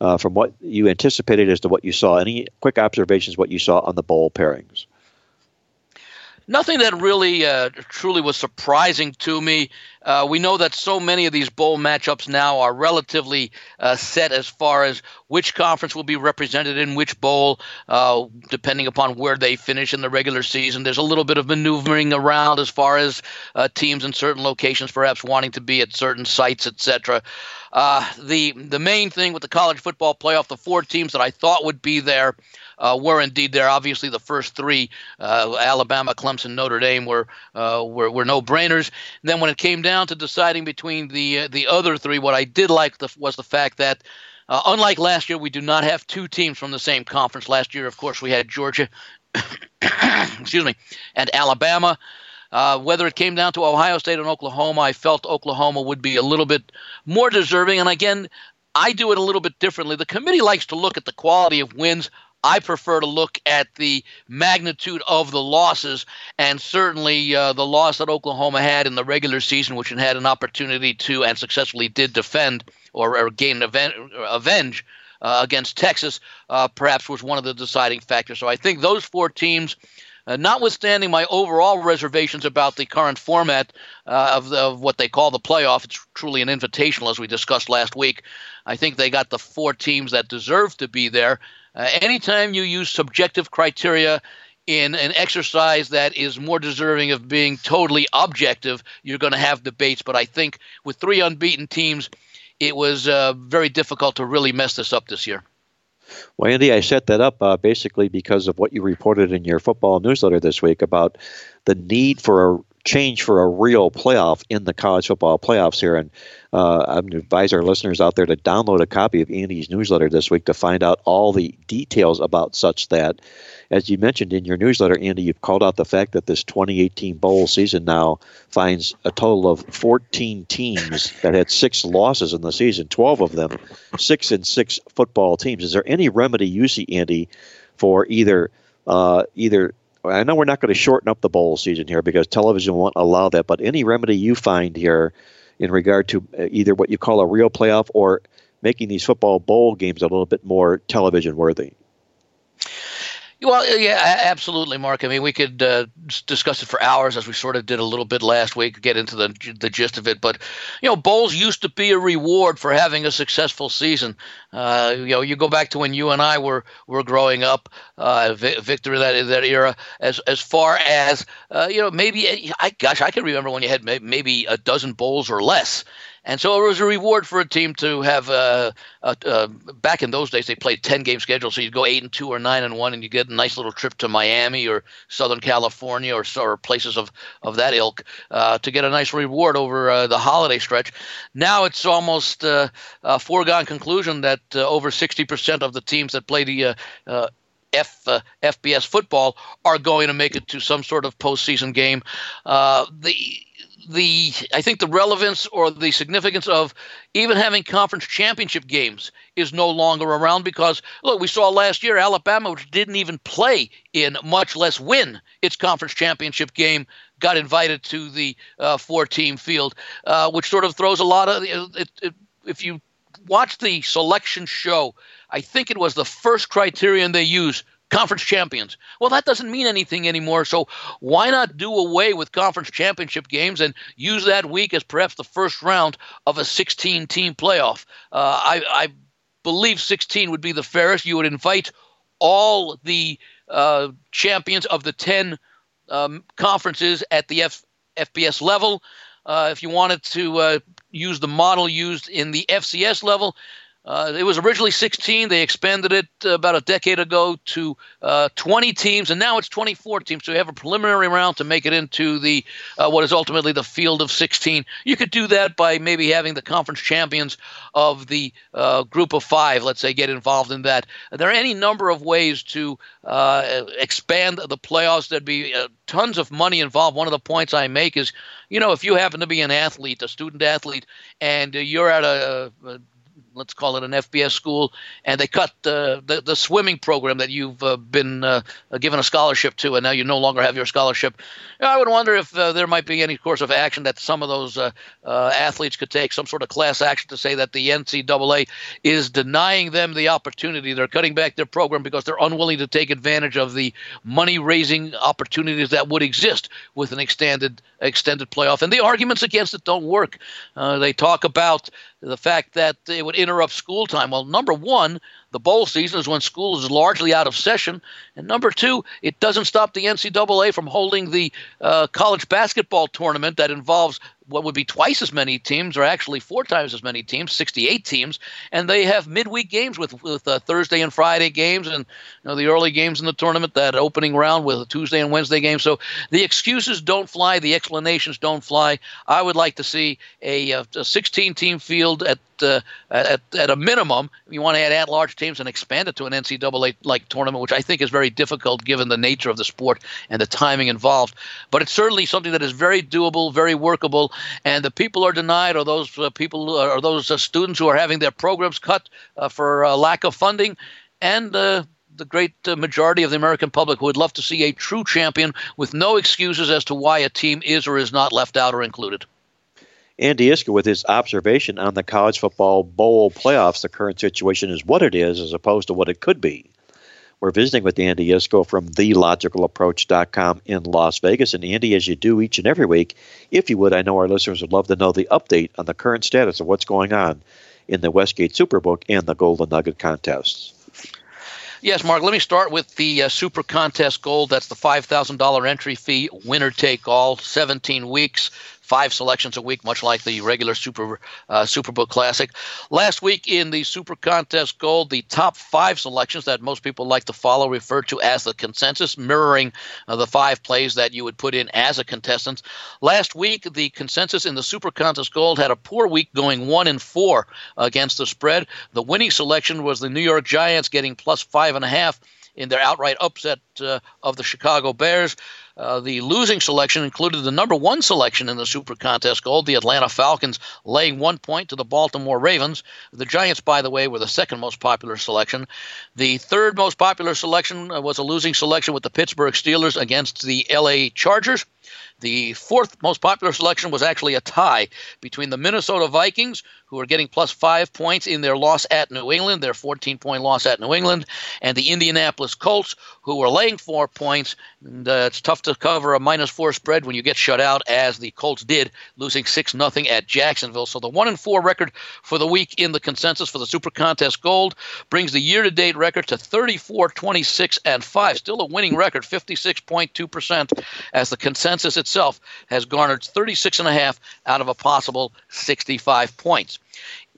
uh, from what you anticipated as to what you saw. Any quick observations what you saw on the bowl pairings? Nothing that really uh, truly was surprising to me. Uh, we know that so many of these bowl matchups now are relatively uh, set as far as which conference will be represented in which bowl, uh, depending upon where they finish in the regular season. There's a little bit of maneuvering around as far as uh, teams in certain locations perhaps wanting to be at certain sites, et cetera. Uh, the, the main thing with the college football playoff, the four teams that I thought would be there, Uh, were indeed there. Obviously, the first three, uh, Alabama, Clemson, Notre Dame, were, uh, were were no-brainers. And then when it came down to deciding between the uh, the other three, what I did like the, was the fact that, uh, unlike last year, we do not have two teams from the same conference. Last year, of course, we had Georgia excuse me, and Alabama. Uh, whether it came down to Ohio State and Oklahoma, I felt Oklahoma would be a little bit more deserving. And again, I do it a little bit differently. The committee likes to look at the quality of wins. I prefer to look at the magnitude of the losses, and certainly uh, the loss that Oklahoma had in the regular season, which it had an opportunity to and successfully did defend or, or gain aven- avenge uh, against Texas, uh, perhaps was one of the deciding factors. So I think those four teams, uh, notwithstanding my overall reservations about the current format uh, of, the, of what they call the playoff, it's truly an invitational, as we discussed last week. I think they got the four teams that deserve to be there. Uh, anytime you use subjective criteria in an exercise that is more deserving of being totally objective, you're going to have debates. But I think with three unbeaten teams, it was uh, very difficult to really mess this up this year. Well, Andy, I set that up uh, basically because of what you reported in your football newsletter this week about the need for a change for a real playoff in the college football playoffs here. And uh, I advise our listeners out there to download a copy of Andy's newsletter this week to find out all the details about such that. As you mentioned in your newsletter, Andy, you've called out the fact that this twenty eighteen bowl season now finds a total of fourteen teams that had six losses in the season, twelve of them, six and six football teams. Is there any remedy you see, Andy, for either uh, either I know we're not going to shorten up the bowl season here because television won't allow that, but any remedy you find here in regard to either what you call a real playoff or making these football bowl games a little bit more television worthy? Well, yeah, absolutely, Mark. I mean, we could uh, discuss it for hours, as we sort of did a little bit last week, get into the the gist of it. But, you know, bowls used to be a reward for having a successful season. Uh, you know, you go back to when you and I were were growing up, uh, Victor, in that, that era, as as far as, uh, you know, maybe, I gosh, I can remember when you had maybe a dozen bowls or less. And so it was a reward for a team to have uh, – uh, uh, back in those days, they played ten-game schedules. So you'd go eight and two or nine and one, and you get a nice little trip to Miami or Southern California or, or places of, of that ilk uh, to get a nice reward over uh, the holiday stretch. Now it's almost uh, a foregone conclusion that uh, over sixty percent of the teams that play the uh, uh, F, uh, F B S football are going to make it to some sort of postseason game. Uh, the – The I think the relevance or the significance of even having conference championship games is no longer around because, look, we saw last year Alabama, which didn't even play in, much less win its conference championship game, got invited to the uh, four-team field, uh, which sort of throws a lot of it, – it, if you watch the selection show, I think it was the first criterion they used. Conference champions. Well, that doesn't mean anything anymore, so why not do away with conference championship games and use that week as perhaps the first round of a sixteen-team playoff? Uh, I, I believe sixteen would be the fairest. You would invite all the uh, champions of the ten um, conferences at the F- FBS level. Uh, if you wanted to uh, use the model used in the F C S level, Uh, it was originally sixteen. They expanded it uh, about a decade ago to uh, twenty teams, and now it's twenty-four teams. So you have a preliminary round to make it into the uh, what is ultimately the field of sixteen. You could do that by maybe having the conference champions of the uh, group of five, let's say, get involved in that. There are any number of ways to uh, expand the playoffs. There'd be uh, tons of money involved. One of the points I make is, you know, if you happen to be an athlete, a student athlete, and uh, you're at a, a let's call it an F B S school, and they cut uh, the the swimming program that you've uh, been uh, given a scholarship to, and now you no longer have your scholarship. I would wonder if uh, there might be any course of action that some of those uh, uh, athletes could take, some sort of class action to say that the N C double A is denying them the opportunity. They're cutting back their program because they're unwilling to take advantage of the money-raising opportunities that would exist with an extended extended playoff. And the arguments against it don't work. Uh, they talk about the fact that it would interrupt school time. Well, number one, the bowl season is when school is largely out of session. And number two, it doesn't stop the N C double A from holding the uh, college basketball tournament that involves what would be twice as many teams, or actually four times as many teams, sixty-eight teams. And they have midweek games with, with uh, Thursday and Friday games, and you know, the early games in the tournament, that opening round with a Tuesday and Wednesday games. So the excuses don't fly. The explanations don't fly. I would like to see a, a sixteen-team field at uh, at, at a minimum, you want to add at-large teams and expand it to an N C double A-like tournament, which I think is very difficult given the nature of the sport and the timing involved. But it's certainly something that is very doable, very workable, and the people are denied, or those uh, people, or those uh, students who are having their programs cut uh, for uh, lack of funding, and uh, the great uh, majority of the American public who would love to see a true champion with no excuses as to why a team is or is not left out or included. Andy Iskoe with his observation on the college football bowl playoffs. The current situation is what it is as opposed to what it could be. We're visiting with Andy Iskoe from the logical approach dot com in Las Vegas. And Andy, as you do each and every week, if you would, I know our listeners would love to know the update on the current status of what's going on in the Westgate Superbook and the Golden Nugget contests. Yes, Mark, let me start with the uh, Super Contest Gold. That's the five thousand dollars entry fee, winner take all, seventeen weeks. Five selections a week, much like the regular Super uh, Superbook Classic. Last week in the Super Contest Gold, the top five selections that most people like to follow referred to as the consensus, mirroring uh, the five plays that you would put in as a contestant. Last week, the consensus in the Super Contest Gold had a poor week, going one and four against the spread. The winning selection was the New York Giants, getting plus five and a half in their outright upset uh, of the Chicago Bears. Uh, the losing selection included the number one selection in the Super Contest Gold, the Atlanta Falcons, laying one point to the Baltimore Ravens. The Giants, by the way, were the second most popular selection. The third most popular selection was a losing selection with the Pittsburgh Steelers against the L A Chargers. The fourth most popular selection was actually a tie between the Minnesota Vikings, who are getting plus five points in their loss at New England, their fourteen-point loss at New England, and the Indianapolis Colts, who are laying four points. And, uh, it's tough to cover a minus four spread when you get shut out, as the Colts did, losing six nothing at Jacksonville. So the one and four record for the week in the consensus for the Super Contest Gold brings the year-to-date record to thirty-four, twenty-six, and five. Still a winning record, fifty-six point two percent, as the consensus itself has garnered thirty-six and a half out of a possible sixty-five points.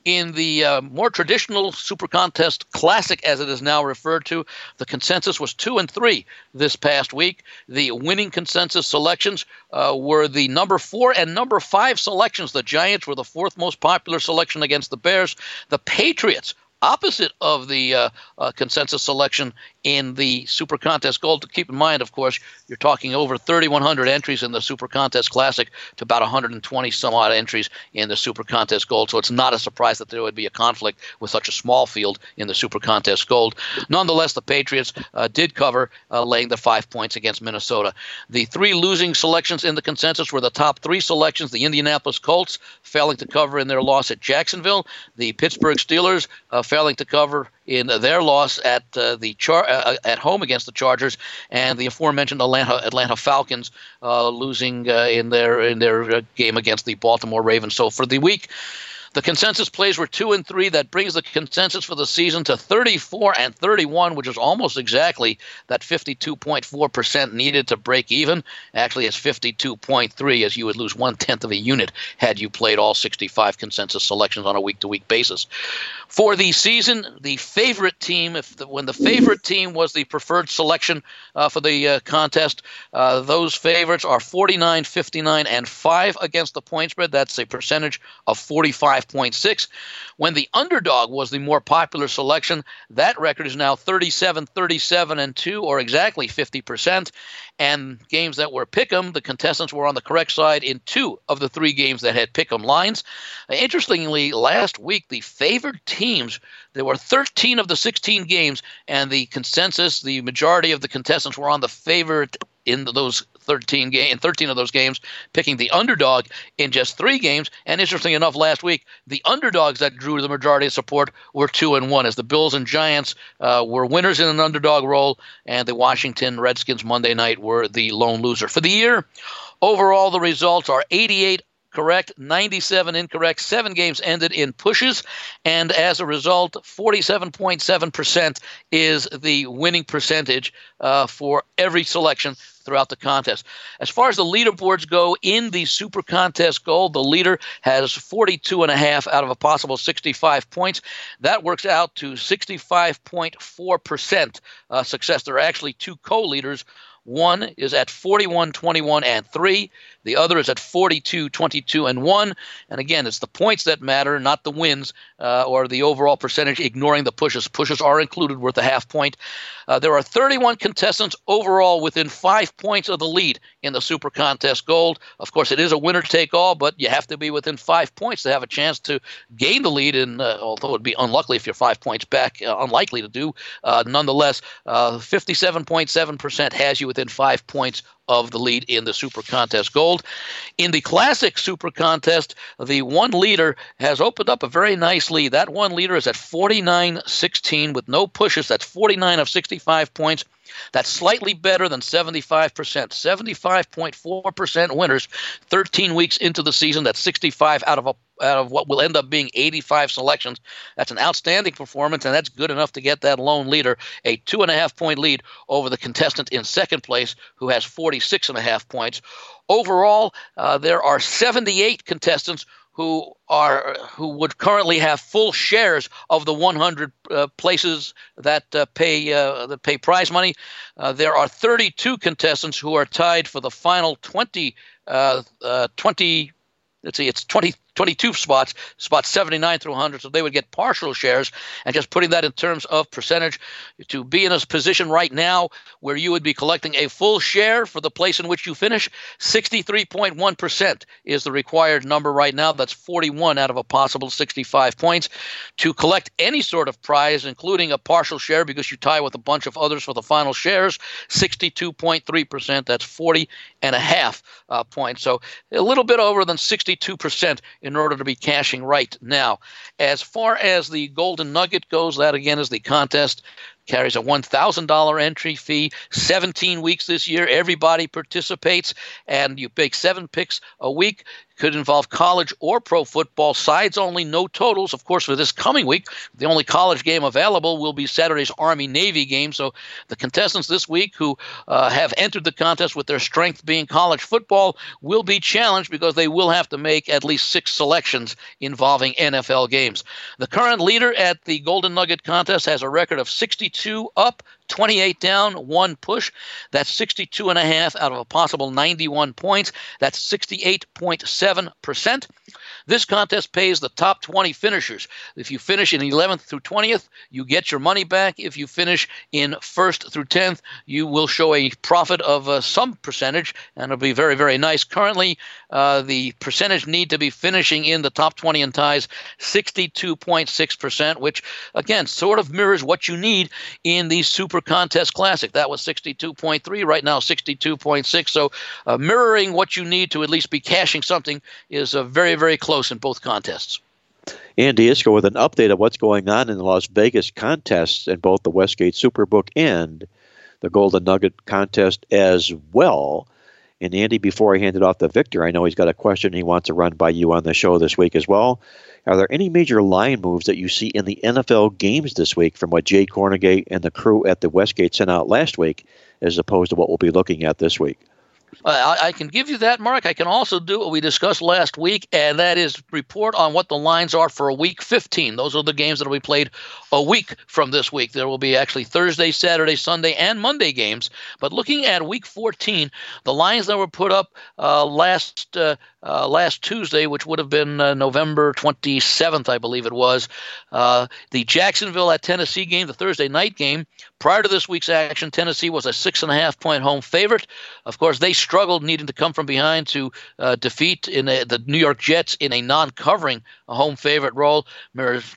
In the uh, more traditional Super Contest Classic, as it is now referred to, the consensus was two and three this past week. The winning consensus selections uh, were the number four and number five selections. The Giants were the fourth most popular selection against the Bears. The Patriots, opposite of the uh, uh, consensus selection in the Super Contest Gold. To keep in mind, of course, you're talking over thirty-one hundred entries in the Super Contest Classic to about one hundred twenty some odd entries in the Super Contest Gold. So it's not a surprise that there would be a conflict with such a small field in the Super Contest Gold. Nonetheless, the Patriots uh, did cover, uh, laying the five points against Minnesota. The three losing selections in the consensus were the top three selections: the Indianapolis Colts, failing to cover in their loss at Jacksonville; the Pittsburgh Steelers, uh, failing to cover in their loss at uh, the char- uh, at home against the Chargers; and the aforementioned Atlanta Atlanta Falcons uh, losing uh, in their in their uh, game against the Baltimore Ravens. So for the week, the consensus plays were two and three. That brings the consensus for the season to thirty-four and thirty-one, which is almost exactly that fifty-two point four percent needed to break even. Actually, it's fifty-two point three, as you would lose one-tenth of a unit had you played all sixty-five consensus selections on a week-to-week basis. For the season, the favorite team, if the, when the favorite team was the preferred selection uh, for the uh, contest, uh, those favorites are forty-nine, fifty-nine, and five against the point spread. That's a percentage of forty-five point six. When the underdog was the more popular selection, that record is now thirty-seven, thirty-seven, and two, or exactly fifty percent. And games that were pick'em, the contestants were on the correct side in two of the three games that had pick'em lines. Interestingly, last week, the favored teams, there were thirteen of the sixteen games, and the consensus, the majority of the contestants were on the favored in those thirteen game, in thirteen of those games, picking the underdog in just three games. And interestingly enough, last week, the underdogs that drew the majority of support were two and one, as the Bills and Giants uh, were winners in an underdog role, and the Washington Redskins Monday night were the lone loser. For the year, overall, the results are eighty-eight correct, ninety-seven incorrect, seven games ended in pushes, and as a result, forty-seven point seven percent is the winning percentage uh, for every selection throughout the contest. As far as the leaderboards go in the Super Contest Gold, the leader has forty-two and a half out of a possible sixty-five points. That works out to sixty-five point four percent uh, success. There are actually two co-leaders. One is at forty-one twenty-one and three. The other is at forty-two twenty-two and one. And again, it's the points that matter, not the wins uh, or the overall percentage, ignoring the pushes. Pushes are included worth a half point. Uh, there are thirty-one contestants overall within five points of the lead in the Super Contest Gold. Of course, it is a winner-take-all, but you have to be within five points to have a chance to gain the lead, and uh, although it would be unlucky if you're five points back, uh, unlikely to do, uh, nonetheless, uh, fifty-seven point seven percent has you within five points of the lead in the Super Contest Gold. In the Classic Super Contest, the one leader has opened up a very nice lead. That one leader is at forty-nine sixteen with no pushes. That's forty-nine of sixty-five points. That's slightly better than seventy-five percent. seventy-five point four percent winners thirteen weeks into the season. That's sixty-five out of a out of what will end up being eighty-five selections. That's an outstanding performance, and that's good enough to get that lone leader a two and a half point lead over the contestant in second place, who has forty-six and a half points. Overall, uh, there are seventy-eight contestants who are who would currently have full shares of the one hundred uh, places that uh, pay uh, that pay prize money. Uh, there are thirty-two contestants who are tied for the final twenty, uh, uh, twenty let's see, it's twenty, twenty-two spots, spots seventy-nine through one hundred, so they would get partial shares. And just putting that in terms of percentage, to be in a position right now where you would be collecting a full share for the place in which you finish, sixty-three point one percent is the required number right now. That's forty-one out of a possible sixty-five points. To collect any sort of prize, including a partial share, because you tie with a bunch of others for the final shares, sixty-two point three percent, that's forty and a half uh, points. So a little bit over than sixty sixty-two percent in order to be cashing right now. As far as the Golden Nugget goes, that again is the contest. Carries a one thousand dollars entry fee, seventeen weeks this year. Everybody participates, and you pick seven picks a week. Could involve college or pro football. Sides only, no totals. Of course, for this coming week, the only college game available will be Saturday's Army-Navy game. So the contestants this week who uh, have entered the contest with their strength being college football will be challenged, because they will have to make at least six selections involving N F L games. The current leader at the Golden Nugget contest has a record of sixty-two up, twenty-eight down, one push. That's sixty-two and a half out of a possible ninety-one points. That's sixty-eight point seven percent. This contest pays the top twenty finishers. If you finish in eleventh through twentieth, you get your money back. If you finish in first through tenth, you will show a profit of uh, some percentage, and it'll be very, very nice. Currently, uh, the percentage need to be finishing in the top twenty and ties, sixty-two point six percent, which, again, sort of mirrors what you need in the Super Contest Classic. That was sixty-two point three, right now sixty-two point six. So uh, mirroring what you need to at least be cashing something is uh, very, very close in both contests. Andy Iskoe with an update of what's going on in the Las Vegas contests in both the Westgate Superbook and the Golden Nugget contest as well. And Andy, before I hand it off to Victor, I know he's got a question he wants to run by you on the show this week as well. Are there any major line moves that you see in the N F L games this week from what Jay Cornegay and the crew at the Westgate sent out last week as opposed to what we'll be looking at this week? Uh, I can give you that, Mark. I can also do what we discussed last week, and that is report on what the lines are for Week fifteen. Those are the games that will be played a week from this week. There will be actually Thursday, Saturday, Sunday, and Monday games. But looking at Week fourteen, the lines that were put up uh, last uh, uh, last Tuesday, which would have been uh, November twenty-seventh, I believe it was, uh, the Jacksonville at Tennessee game, the Thursday night game. Prior to this week's action, Tennessee was a six and a half point home favorite. Of course, they struggled needing to come from behind to uh, defeat in a, the New York Jets in a non-covering a home favorite role.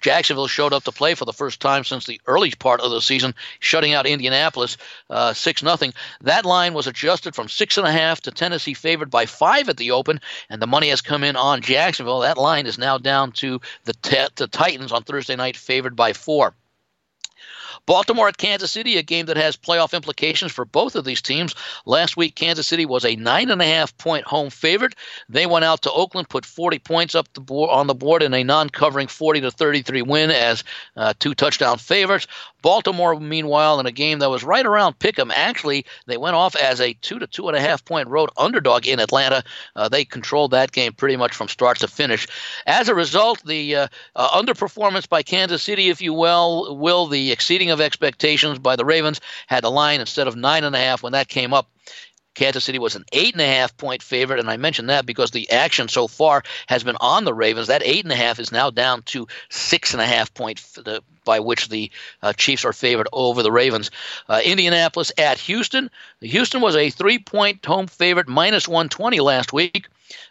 Jacksonville showed up to play for the first time since the early part of the season, shutting out Indianapolis uh, six nothing. That line was adjusted from six and a half to Tennessee favored by five at the open, and the money has come in on Jacksonville. That line is now down to the, t- the Titans on Thursday night favored by four. Baltimore at Kansas City, a game that has playoff implications for both of these teams. Last week, Kansas City was a nine and a half point home favorite. They went out to Oakland, put forty points up the board, on the board in a non-covering forty to thirty-three win as uh, two touchdown favorites. Baltimore, meanwhile, in a game that was right around pick'em, actually, they went off as a two to two and a half point road underdog in Atlanta. Uh, they controlled that game pretty much from start to finish. As a result, the uh, uh, underperformance by Kansas City, if you will, will the exceeding exceeding of expectations by the Ravens, had a line instead of nine and a half when that came up. Kansas City was an eight-and-a-half-point favorite, and I mention that because the action so far has been on the Ravens. That eight-and-a-half is now down to six-and-a-half-point f- by which the uh, Chiefs are favored over the Ravens. Uh, Indianapolis at Houston. Houston was a three-point home favorite, minus one twenty last week.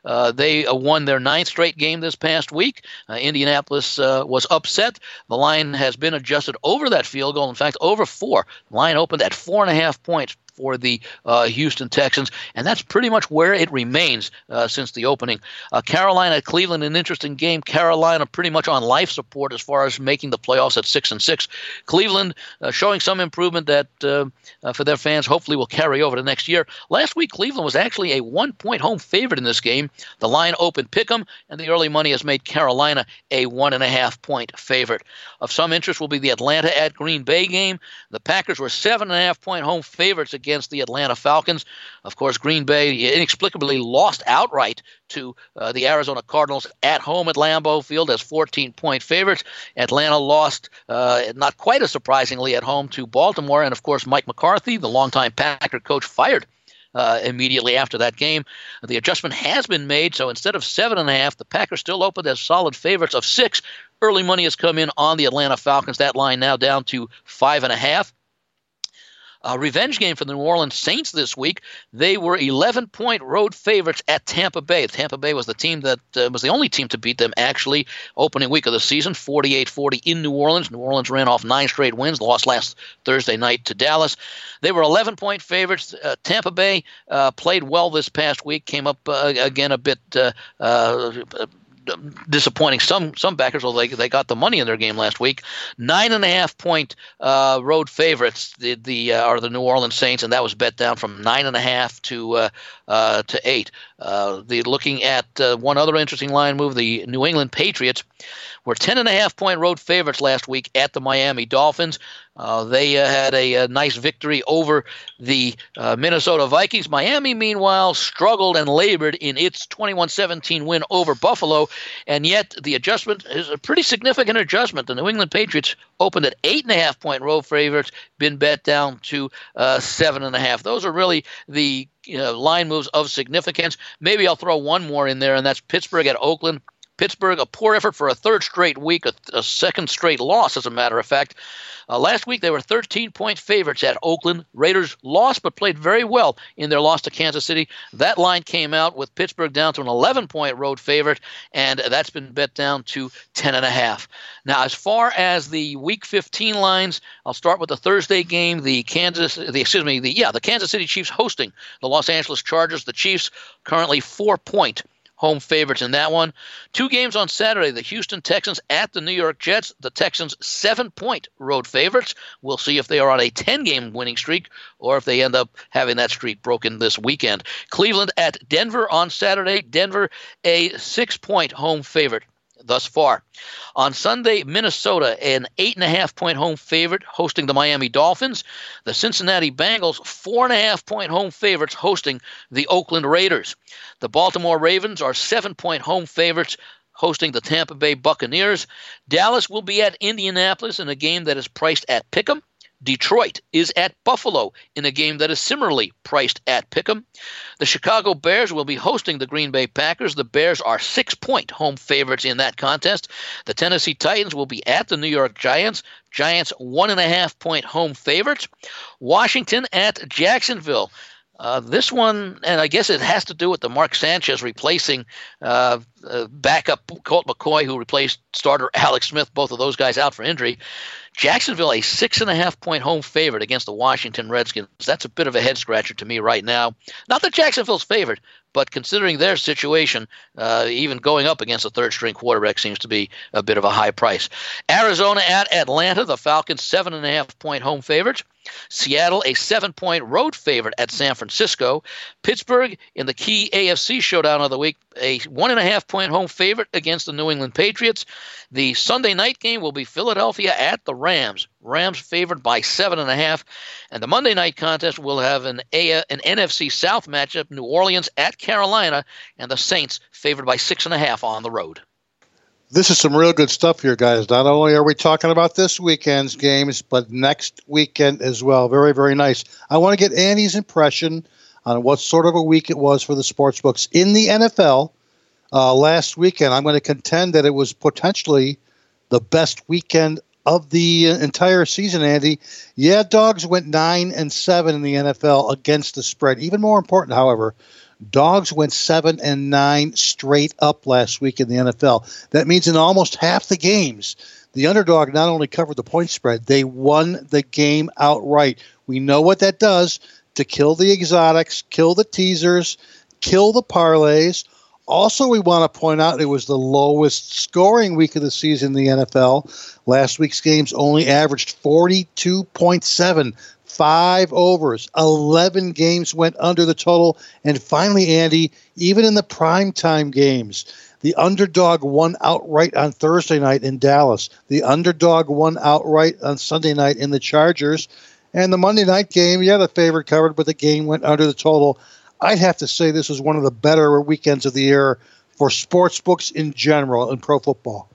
Uh, they uh, won their ninth straight game this past week. Uh, Indianapolis uh, was upset. The line has been adjusted over that field goal. In fact, over four. The line opened at four and a half points for the uh, Houston Texans, and that's pretty much where it remains uh, since the opening. Uh, Carolina at Cleveland, an interesting game. Carolina pretty much on life support as far as making the playoffs at six and six. Cleveland uh, showing some improvement that uh, uh, for their fans hopefully will carry over to next year. Last week, Cleveland was actually a one-point home favorite in this game. The line opened pick'em, and the early money has made Carolina a one-and-a-half-point favorite. Of some interest will be the Atlanta at Green Bay game. The Packers were seven-and-a-half-point home favorites against the Atlanta Falcons. Of course, Green Bay inexplicably lost outright to uh, the Arizona Cardinals at home at Lambeau Field as fourteen-point favorites. Atlanta lost, uh, not quite as surprisingly, at home to Baltimore. And, of course, Mike McCarthy, the longtime Packer coach, fired Uh, immediately after that game. The adjustment has been made, so instead of seven and a half, the Packers still opened as solid favorites of six. Early money has come in on the Atlanta Falcons. That line now down to five and a half. A revenge game for the New Orleans Saints this week. They were eleven-point road favorites at Tampa Bay. Tampa Bay was the team that uh, was the only team to beat them, actually, opening week of the season, forty-eight forty in New Orleans. New Orleans ran off nine straight wins, lost last Thursday night to Dallas. They were eleven-point favorites. Uh, Tampa Bay uh, played well this past week, came up uh, again a bit uh, uh, disappointing some some backers, although they, they got the money in their game last week. Nine and a half point uh, road favorites the the uh, are the New Orleans Saints, and that was bet down from nine and a half to uh, uh, to eight. Uh, the looking at uh, one other interesting line move, the New England Patriots were ten and a half point road favorites last week at the Miami Dolphins. Uh, they uh, had a, a nice victory over the uh, Minnesota Vikings. Miami, meanwhile, struggled and labored in its twenty-one seventeen win over Buffalo, and yet the adjustment is a pretty significant adjustment. The New England Patriots opened at eight-and-a-half-point road favorites, been bet down to uh, seven-and-a-half. Those are really the you know, line moves of significance. Maybe I'll throw one more in there, and that's Pittsburgh at Oakland. Pittsburgh, a poor effort for a third straight week, a, a second straight loss, as a matter of fact. Uh, last week, they were thirteen-point favorites at Oakland. Raiders lost but played very well in their loss to Kansas City. That line came out with Pittsburgh down to an eleven-point road favorite, and that's been bet down to ten and a half. Now, as far as the Week fifteen lines, I'll start with the Thursday game. The Kansas, the excuse me, the yeah, the Kansas City Chiefs hosting the Los Angeles Chargers. The Chiefs currently four-point home favorites in that one. Two games on Saturday, the Houston Texans at the New York Jets. The Texans seven-point road favorites. We'll see if they are on a ten-game winning streak or if they end up having that streak broken this weekend. Cleveland at Denver on Saturday. Denver a six-point home favorite thus far. On Sunday, Minnesota, an eight-and-a-half-point home favorite hosting the Miami Dolphins. The Cincinnati Bengals, four-and-a-half-point home favorites hosting the Oakland Raiders. The Baltimore Ravens are seven-point home favorites hosting the Tampa Bay Buccaneers. Dallas will be at Indianapolis in a game that is priced at Pick'em. Detroit is at Buffalo in a game that is similarly priced at Pick'em. The Chicago Bears will be hosting the Green Bay Packers. The Bears are six-point home favorites in that contest. The Tennessee Titans will be at the New York Giants. Giants one-and-a-half-point home favorites. Washington at Jacksonville. Uh, this one, and I guess it has to do with the Mark Sanchez replacing uh, uh, backup Colt McCoy, who replaced starter Alex Smith, both of those guys out for injury. Jacksonville, a six-and-a-half-point home favorite against the Washington Redskins. That's a bit of a head-scratcher to me right now. Not that Jacksonville's favored, but considering their situation, uh, even going up against a third-string quarterback seems to be a bit of a high price. Arizona at Atlanta, the Falcons, seven-and-a-half-point home favorites. Seattle, a seven-point road favorite at San Francisco. Pittsburgh, in the key A F C showdown of the week, a one-and-a-half-point home favorite against the New England Patriots. The Sunday night game will be Philadelphia at the Rams. Rams favored by seven and a half. And the Monday night contest will have an a- an N F C South matchup, New Orleans at Carolina, and the Saints favored by six and a half on the road. This is some real good stuff here, guys. Not only are we talking about this weekend's games, but next weekend as well. Very, very nice. I want to get Andy's impression on what sort of a week it was for the sports books in the N F L uh, last weekend. I'm going to contend that it was potentially the best weekend of the entire season, Andy. Yeah, dogs went nine and seven in the N F L against the spread. Even more important, however, dogs went seven and nine straight up last week in the N F L. That means in almost half the games, the underdog not only covered the point spread, they won the game outright. We know what that does to kill the exotics, kill the teasers, kill the parlays. Also, we want to point out it was the lowest scoring week of the season in the N F L. Last week's games only averaged forty-two point seven. Five overs, eleven games went under the total. And finally, Andy, even in the primetime games, the underdog won outright on Thursday night in Dallas. The underdog won outright on Sunday night in the Chargers. And the Monday night game, yeah, the favorite covered, but the game went under the total. I'd have to say this was one of the better weekends of the year for sports books in general and pro football.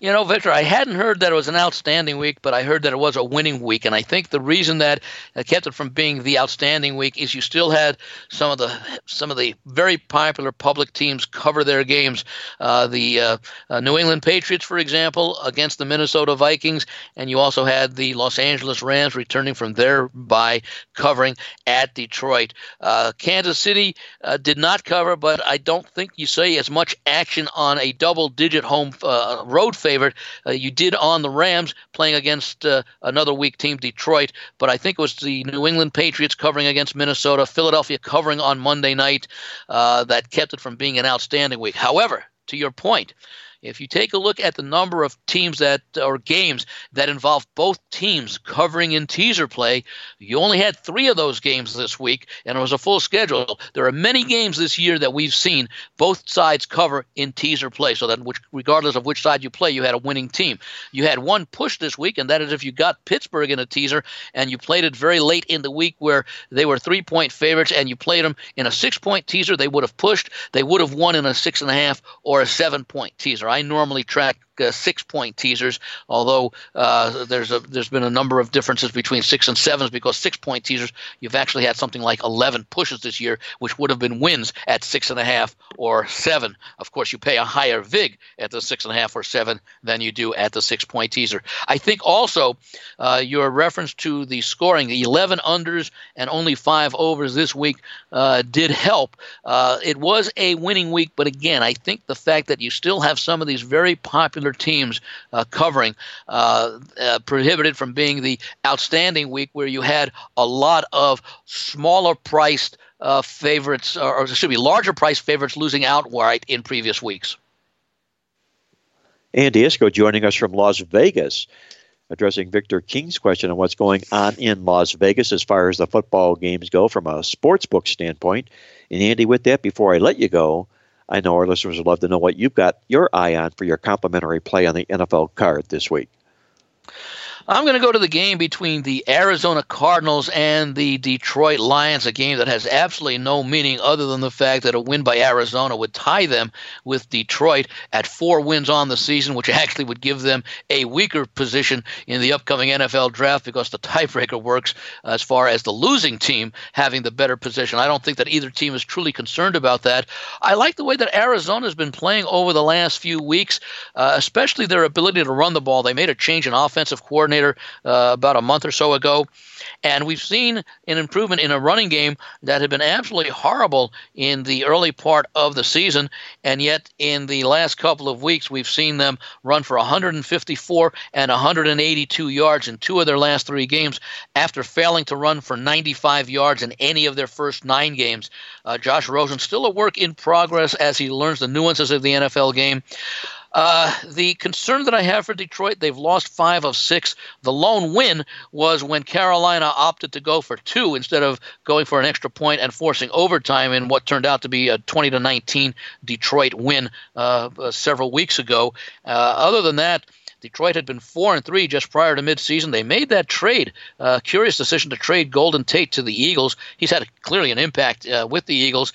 You know, Victor, I hadn't heard that it was an outstanding week, but I heard that it was a winning week. And I think the reason that kept it from being the outstanding week is you still had some of the some of the very popular public teams cover their games. Uh, the uh, uh, New England Patriots, for example, against the Minnesota Vikings. And you also had the Los Angeles Rams returning from their bye covering at Detroit. Uh, Kansas City uh, did not cover, but I don't think you see as much action on a double-digit home uh, road favorite. Favorite. Uh, you did on the Rams playing against uh, another weak team, Detroit, but I think it was the New England Patriots covering against Minnesota, Philadelphia covering on Monday night uh, that kept it from being an outstanding week. However, to your point, if you take a look at the number of teams that or games that involve both teams covering in teaser play, you only had three of those games this week, and it was a full schedule. There are many games this year that we've seen both sides cover in teaser play, so that which, regardless of which side you play, you had a winning team. You had one push this week, and that is if you got Pittsburgh in a teaser, and you played it very late in the week where they were three-point favorites, and you played them in a six-point teaser, they would have pushed. They would have won in a six-and-a-half or a seven-point teaser. I normally track uh, six-point teasers, although uh, there's a, there's been a number of differences between six and sevens because six-point teasers, you've actually had something like eleven pushes this year, which would have been wins at six-and-a-half or seven. Of course, you pay a higher vig at the six-and-a-half or seven than you do at the six-point teaser. I think also uh, your reference to the scoring, the eleven unders and only five overs this week uh, did help. Uh, it was a winning week, but again, I think the fact that you still have some these very popular teams uh, covering uh, uh, prohibited from being the outstanding week where you had a lot of smaller priced uh, favorites or, or should be larger priced favorites losing outright in previous weeks. Andy Iskoe joining us from Las Vegas, addressing Victor King's question on what's going on in Las Vegas as far as the football games go from a sports book standpoint. And Andy, with that, before I let you go, I know our listeners would love to know what you've got your eye on for your complimentary play on the N F L card this week. I'm going to go to the game between the Arizona Cardinals and the Detroit Lions, a game that has absolutely no meaning other than the fact that a win by Arizona would tie them with Detroit at four wins on the season, which actually would give them a weaker position in the upcoming N F L draft because the tiebreaker works as far as the losing team having the better position. I don't think that either team is truly concerned about that. I like the way that Arizona has been playing over the last few weeks, uh, especially their ability to run the ball. They made a change in offensive coordinator Uh, about a month or so ago. And we've seen an improvement in a running game that had been absolutely horrible in the early part of the season. And yet in the last couple of weeks, we've seen them run for one hundred fifty-four and one hundred eighty-two yards in two of their last three games after failing to run for ninety-five yards in any of their first nine games. Uh, Josh Rosen still a work in progress as he learns the nuances of the N F L game. Uh, the concern that I have for Detroit, they've lost five of six. The lone win was when Carolina opted to go for two instead of going for an extra point and forcing overtime in what turned out to be a twenty to nineteen Detroit win uh, uh, several weeks ago. Uh, other than that, Detroit had been four and three just prior to midseason. They made that trade, uh, curious decision to trade Golden Tate to the Eagles. He's had a, clearly an impact uh, with the Eagles,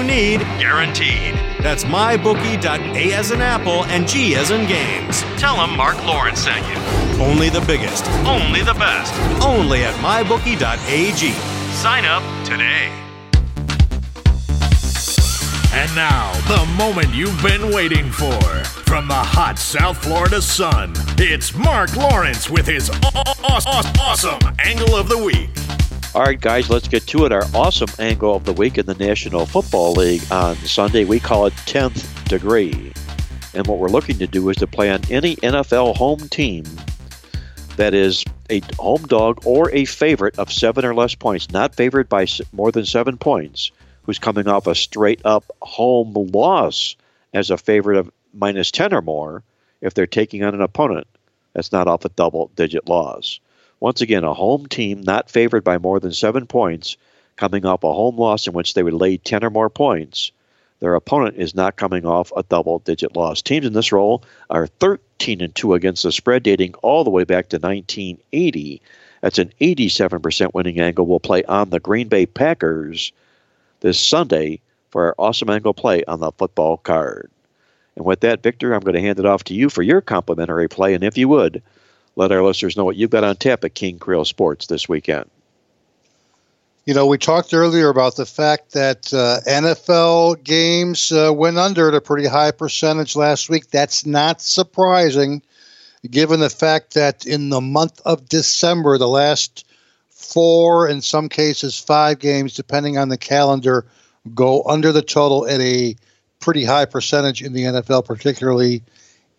need, guaranteed. That's my bookie dot a as in Apple and G as in games. Tell them Mark Lawrence sent you. Only the biggest, only the best, only at my bookie dot a g. Sign up today. And now, the moment you've been waiting for. From the hot South Florida sun, it's Mark Lawrence with his awesome angle of the week. All right, guys, let's get to it. Our awesome angle of the week in the National Football League on Sunday, we call it tenth Degree. And what we're looking to do is to play on any N F L home team that is a home dog or a favorite of seven or less points, not favored by more than seven points, who's coming off a straight-up home loss as a favorite of minus ten or more if they're taking on an opponent that's not off a double-digit loss. Once again, a home team not favored by more than seven points, coming off a home loss in which they would lay ten or more points. Their opponent is not coming off a double-digit loss. Teams in this role are thirteen and two against the spread, dating all the way back to nineteen eighty. That's an eighty-seven percent winning angle. We'll play on the Green Bay Packers this Sunday for our awesome angle play on the football card. And with that, Victor, I'm going to hand it off to you for your complimentary play, and if you would, let our listeners know what you've got on tap at King Creole Sports this weekend. You know, we talked earlier about the fact that uh, N F L games uh, went under at a pretty high percentage last week. That's not surprising, given the fact that in the month of December, the last four, in some cases five games, depending on the calendar, go under the total at a pretty high percentage in the N F L, particularly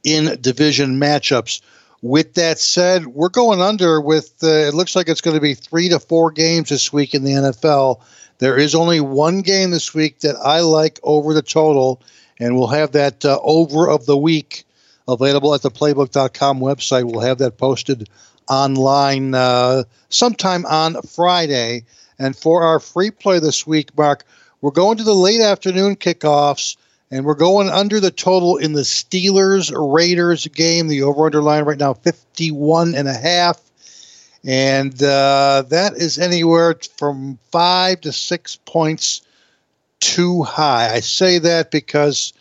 in division matchups. With that said, we're going under with, uh, it looks like it's going to be three to four games this week in the N F L. There is only one game this week that I like over the total, and we'll have that uh, over of the week available at the playbook dot com website. We'll have that posted online uh, sometime on Friday. And for our free play this week, Mark, we're going to the late afternoon kickoffs. And we're going under the total in the Steelers-Raiders game. The over-under line right now, fifty-one and a half. And uh, that is anywhere from five to six points too high. I say that because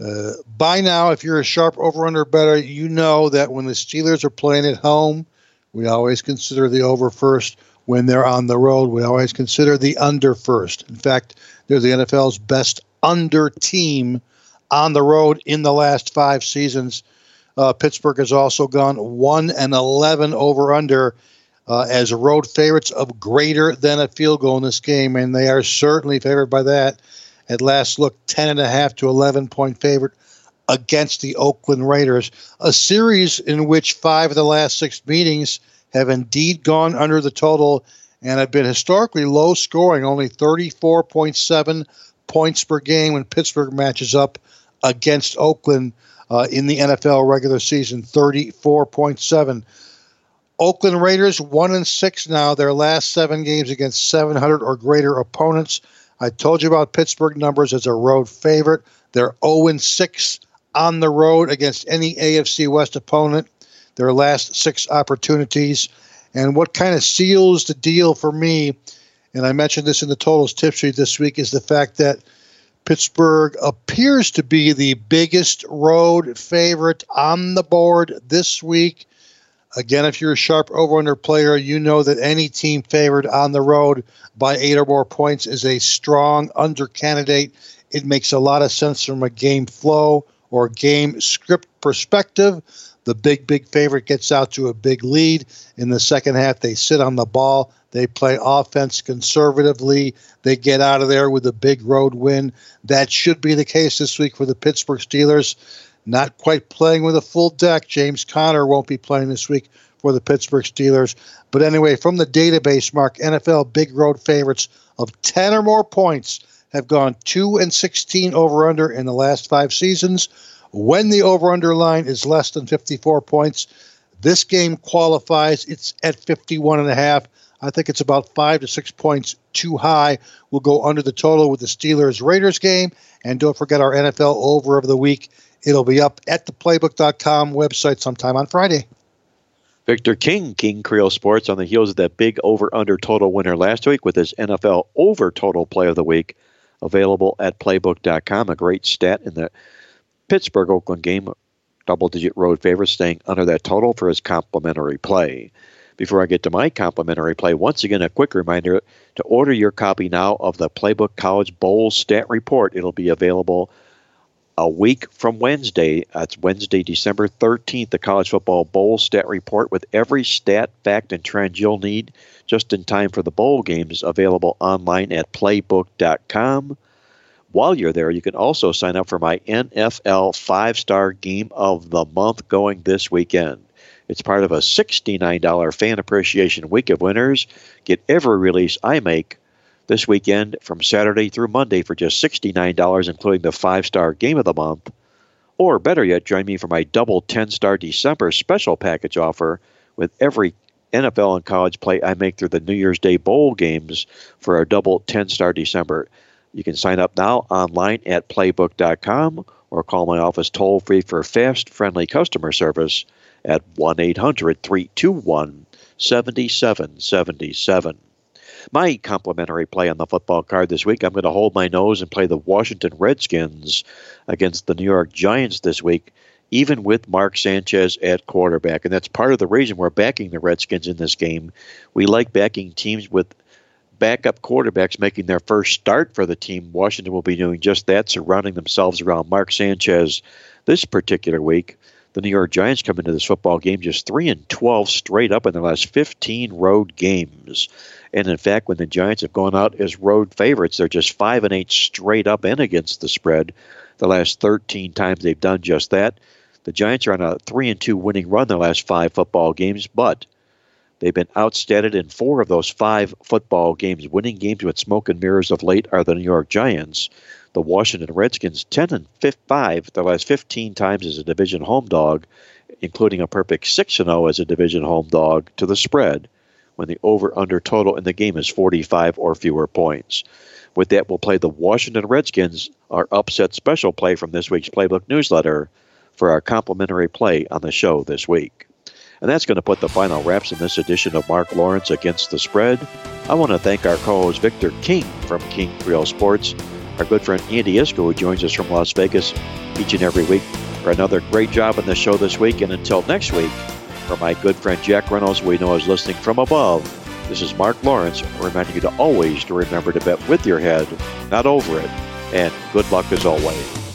uh, by now, if you're a sharp over-under better, you know that when the Steelers are playing at home, we always consider the over first. when they're on the road. We always consider the under first. In fact, they're the N F L's best under team on the road in the last five seasons. Uh, Pittsburgh has also gone one and eleven over under uh, as road favorites of greater than a field goal in this game, and they are certainly favored by that. At last look, ten and a half to eleven point favorite against the Oakland Raiders, a series in which five of the last six meetings have indeed gone under the total and have been historically low scoring, only thirty-four point seven points per game when Pittsburgh matches up against Oakland. Uh, in the N F L regular season, thirty-four point seven. Oakland Raiders, one and six now, their last seven games against seven hundred or greater opponents. I told you about Pittsburgh numbers as a road favorite. They're oh and six on the road against any A F C West opponent, their last six opportunities. And what kind of seals the deal for me, and I mentioned this in the totals tip sheet this week, is the fact that Pittsburgh appears to be the biggest road favorite on the board this week. Again, if you're a sharp over-under player, you know that any team favored on the road by eight or more points is a strong under candidate. It makes a lot of sense from a game flow or game script perspective. The big, big favorite gets out to a big lead. In the second half, they sit on the ball. They play offense conservatively. They get out of there with a big road win. That should be the case this week for the Pittsburgh Steelers. Not quite playing with a full deck. James Conner won't be playing this week for the Pittsburgh Steelers. But anyway, from the database, Mark, N F L big road favorites of ten or more points have gone two and sixteen over-under in the last five seasons. When the over-under line is less than fifty-four points, this game qualifies. It's at fifty-one and a half. I think it's about five to six points too high. We'll go under the total with the Steelers-Raiders game. And don't forget our N F L over of the week. It'll be up at the playbook dot com website sometime on Friday. Victor King, King Creole Sports, on the heels of that big over-under total winner last week with his N F L over total play of the week, available at playbook dot com. A great stat in the Pittsburgh-Oakland game. Double-digit road favorites staying under that total for his complimentary play. Before I get to my complimentary play, once again, a quick reminder to order your copy now of the Playbook College Bowl Stat Report. It'll be available a week from Wednesday. That's Wednesday, December thirteenth, the College Football Bowl Stat Report with every stat, fact, and trend you'll need just in time for the bowl games, available online at playbook dot com. While you're there, you can also sign up for my N F L five-star game of the month going this weekend. It's part of a sixty-nine dollars Fan Appreciation Week of winners. Get every release I make this weekend from Saturday through Monday for just sixty-nine dollars, including the five-star Game of the Month. Or better yet, join me for my double ten-star December special package offer with every N F L and college play I make through the New Year's Day Bowl games for our double ten-star December. You can sign up now online at playbook dot com or call my office toll-free for fast, friendly customer service at one eight hundred three two one seven seven seven seven. My complimentary play on the football card this week, I'm going to hold my nose and play the Washington Redskins against the New York Giants this week, even with Mark Sanchez at quarterback. And that's part of the reason we're backing the Redskins in this game. We like backing teams with backup quarterbacks making their first start for the team. Washington will be doing just that, surrounding themselves around Mark Sanchez this particular week. The New York Giants come into this football game just three and twelve straight up in their last fifteen road games. And in fact, when the Giants have gone out as road favorites, they're just five and eight straight up and against the spread. The last thirteen times they've done just that. The Giants are on a three and two winning run their last five football games, but they've been outstatted in four of those five football games. Winning games with smoke and mirrors of late are the New York Giants. The Washington Redskins ten and five the last fifteen times as a division home dog, including a perfect six and oh as a division home dog to the spread when the over-under total in the game is forty-five or fewer points. With that, we'll play the Washington Redskins, our upset special play from this week's Playbook newsletter, for our complimentary play on the show this week. And that's going to put the final wraps in this edition of Mark Lawrence Against the Spread. I want to thank our co-host Victor King from King Creole Sports. Our good friend Andy Iskoe, who joins us from Las Vegas each and every week, for another great job on the show this week. And until next week, for my good friend Jack Reynolds, we know is listening from above, This is Mark Lawrence reminding you to always to remember to bet with your head, not over it, and good luck as always.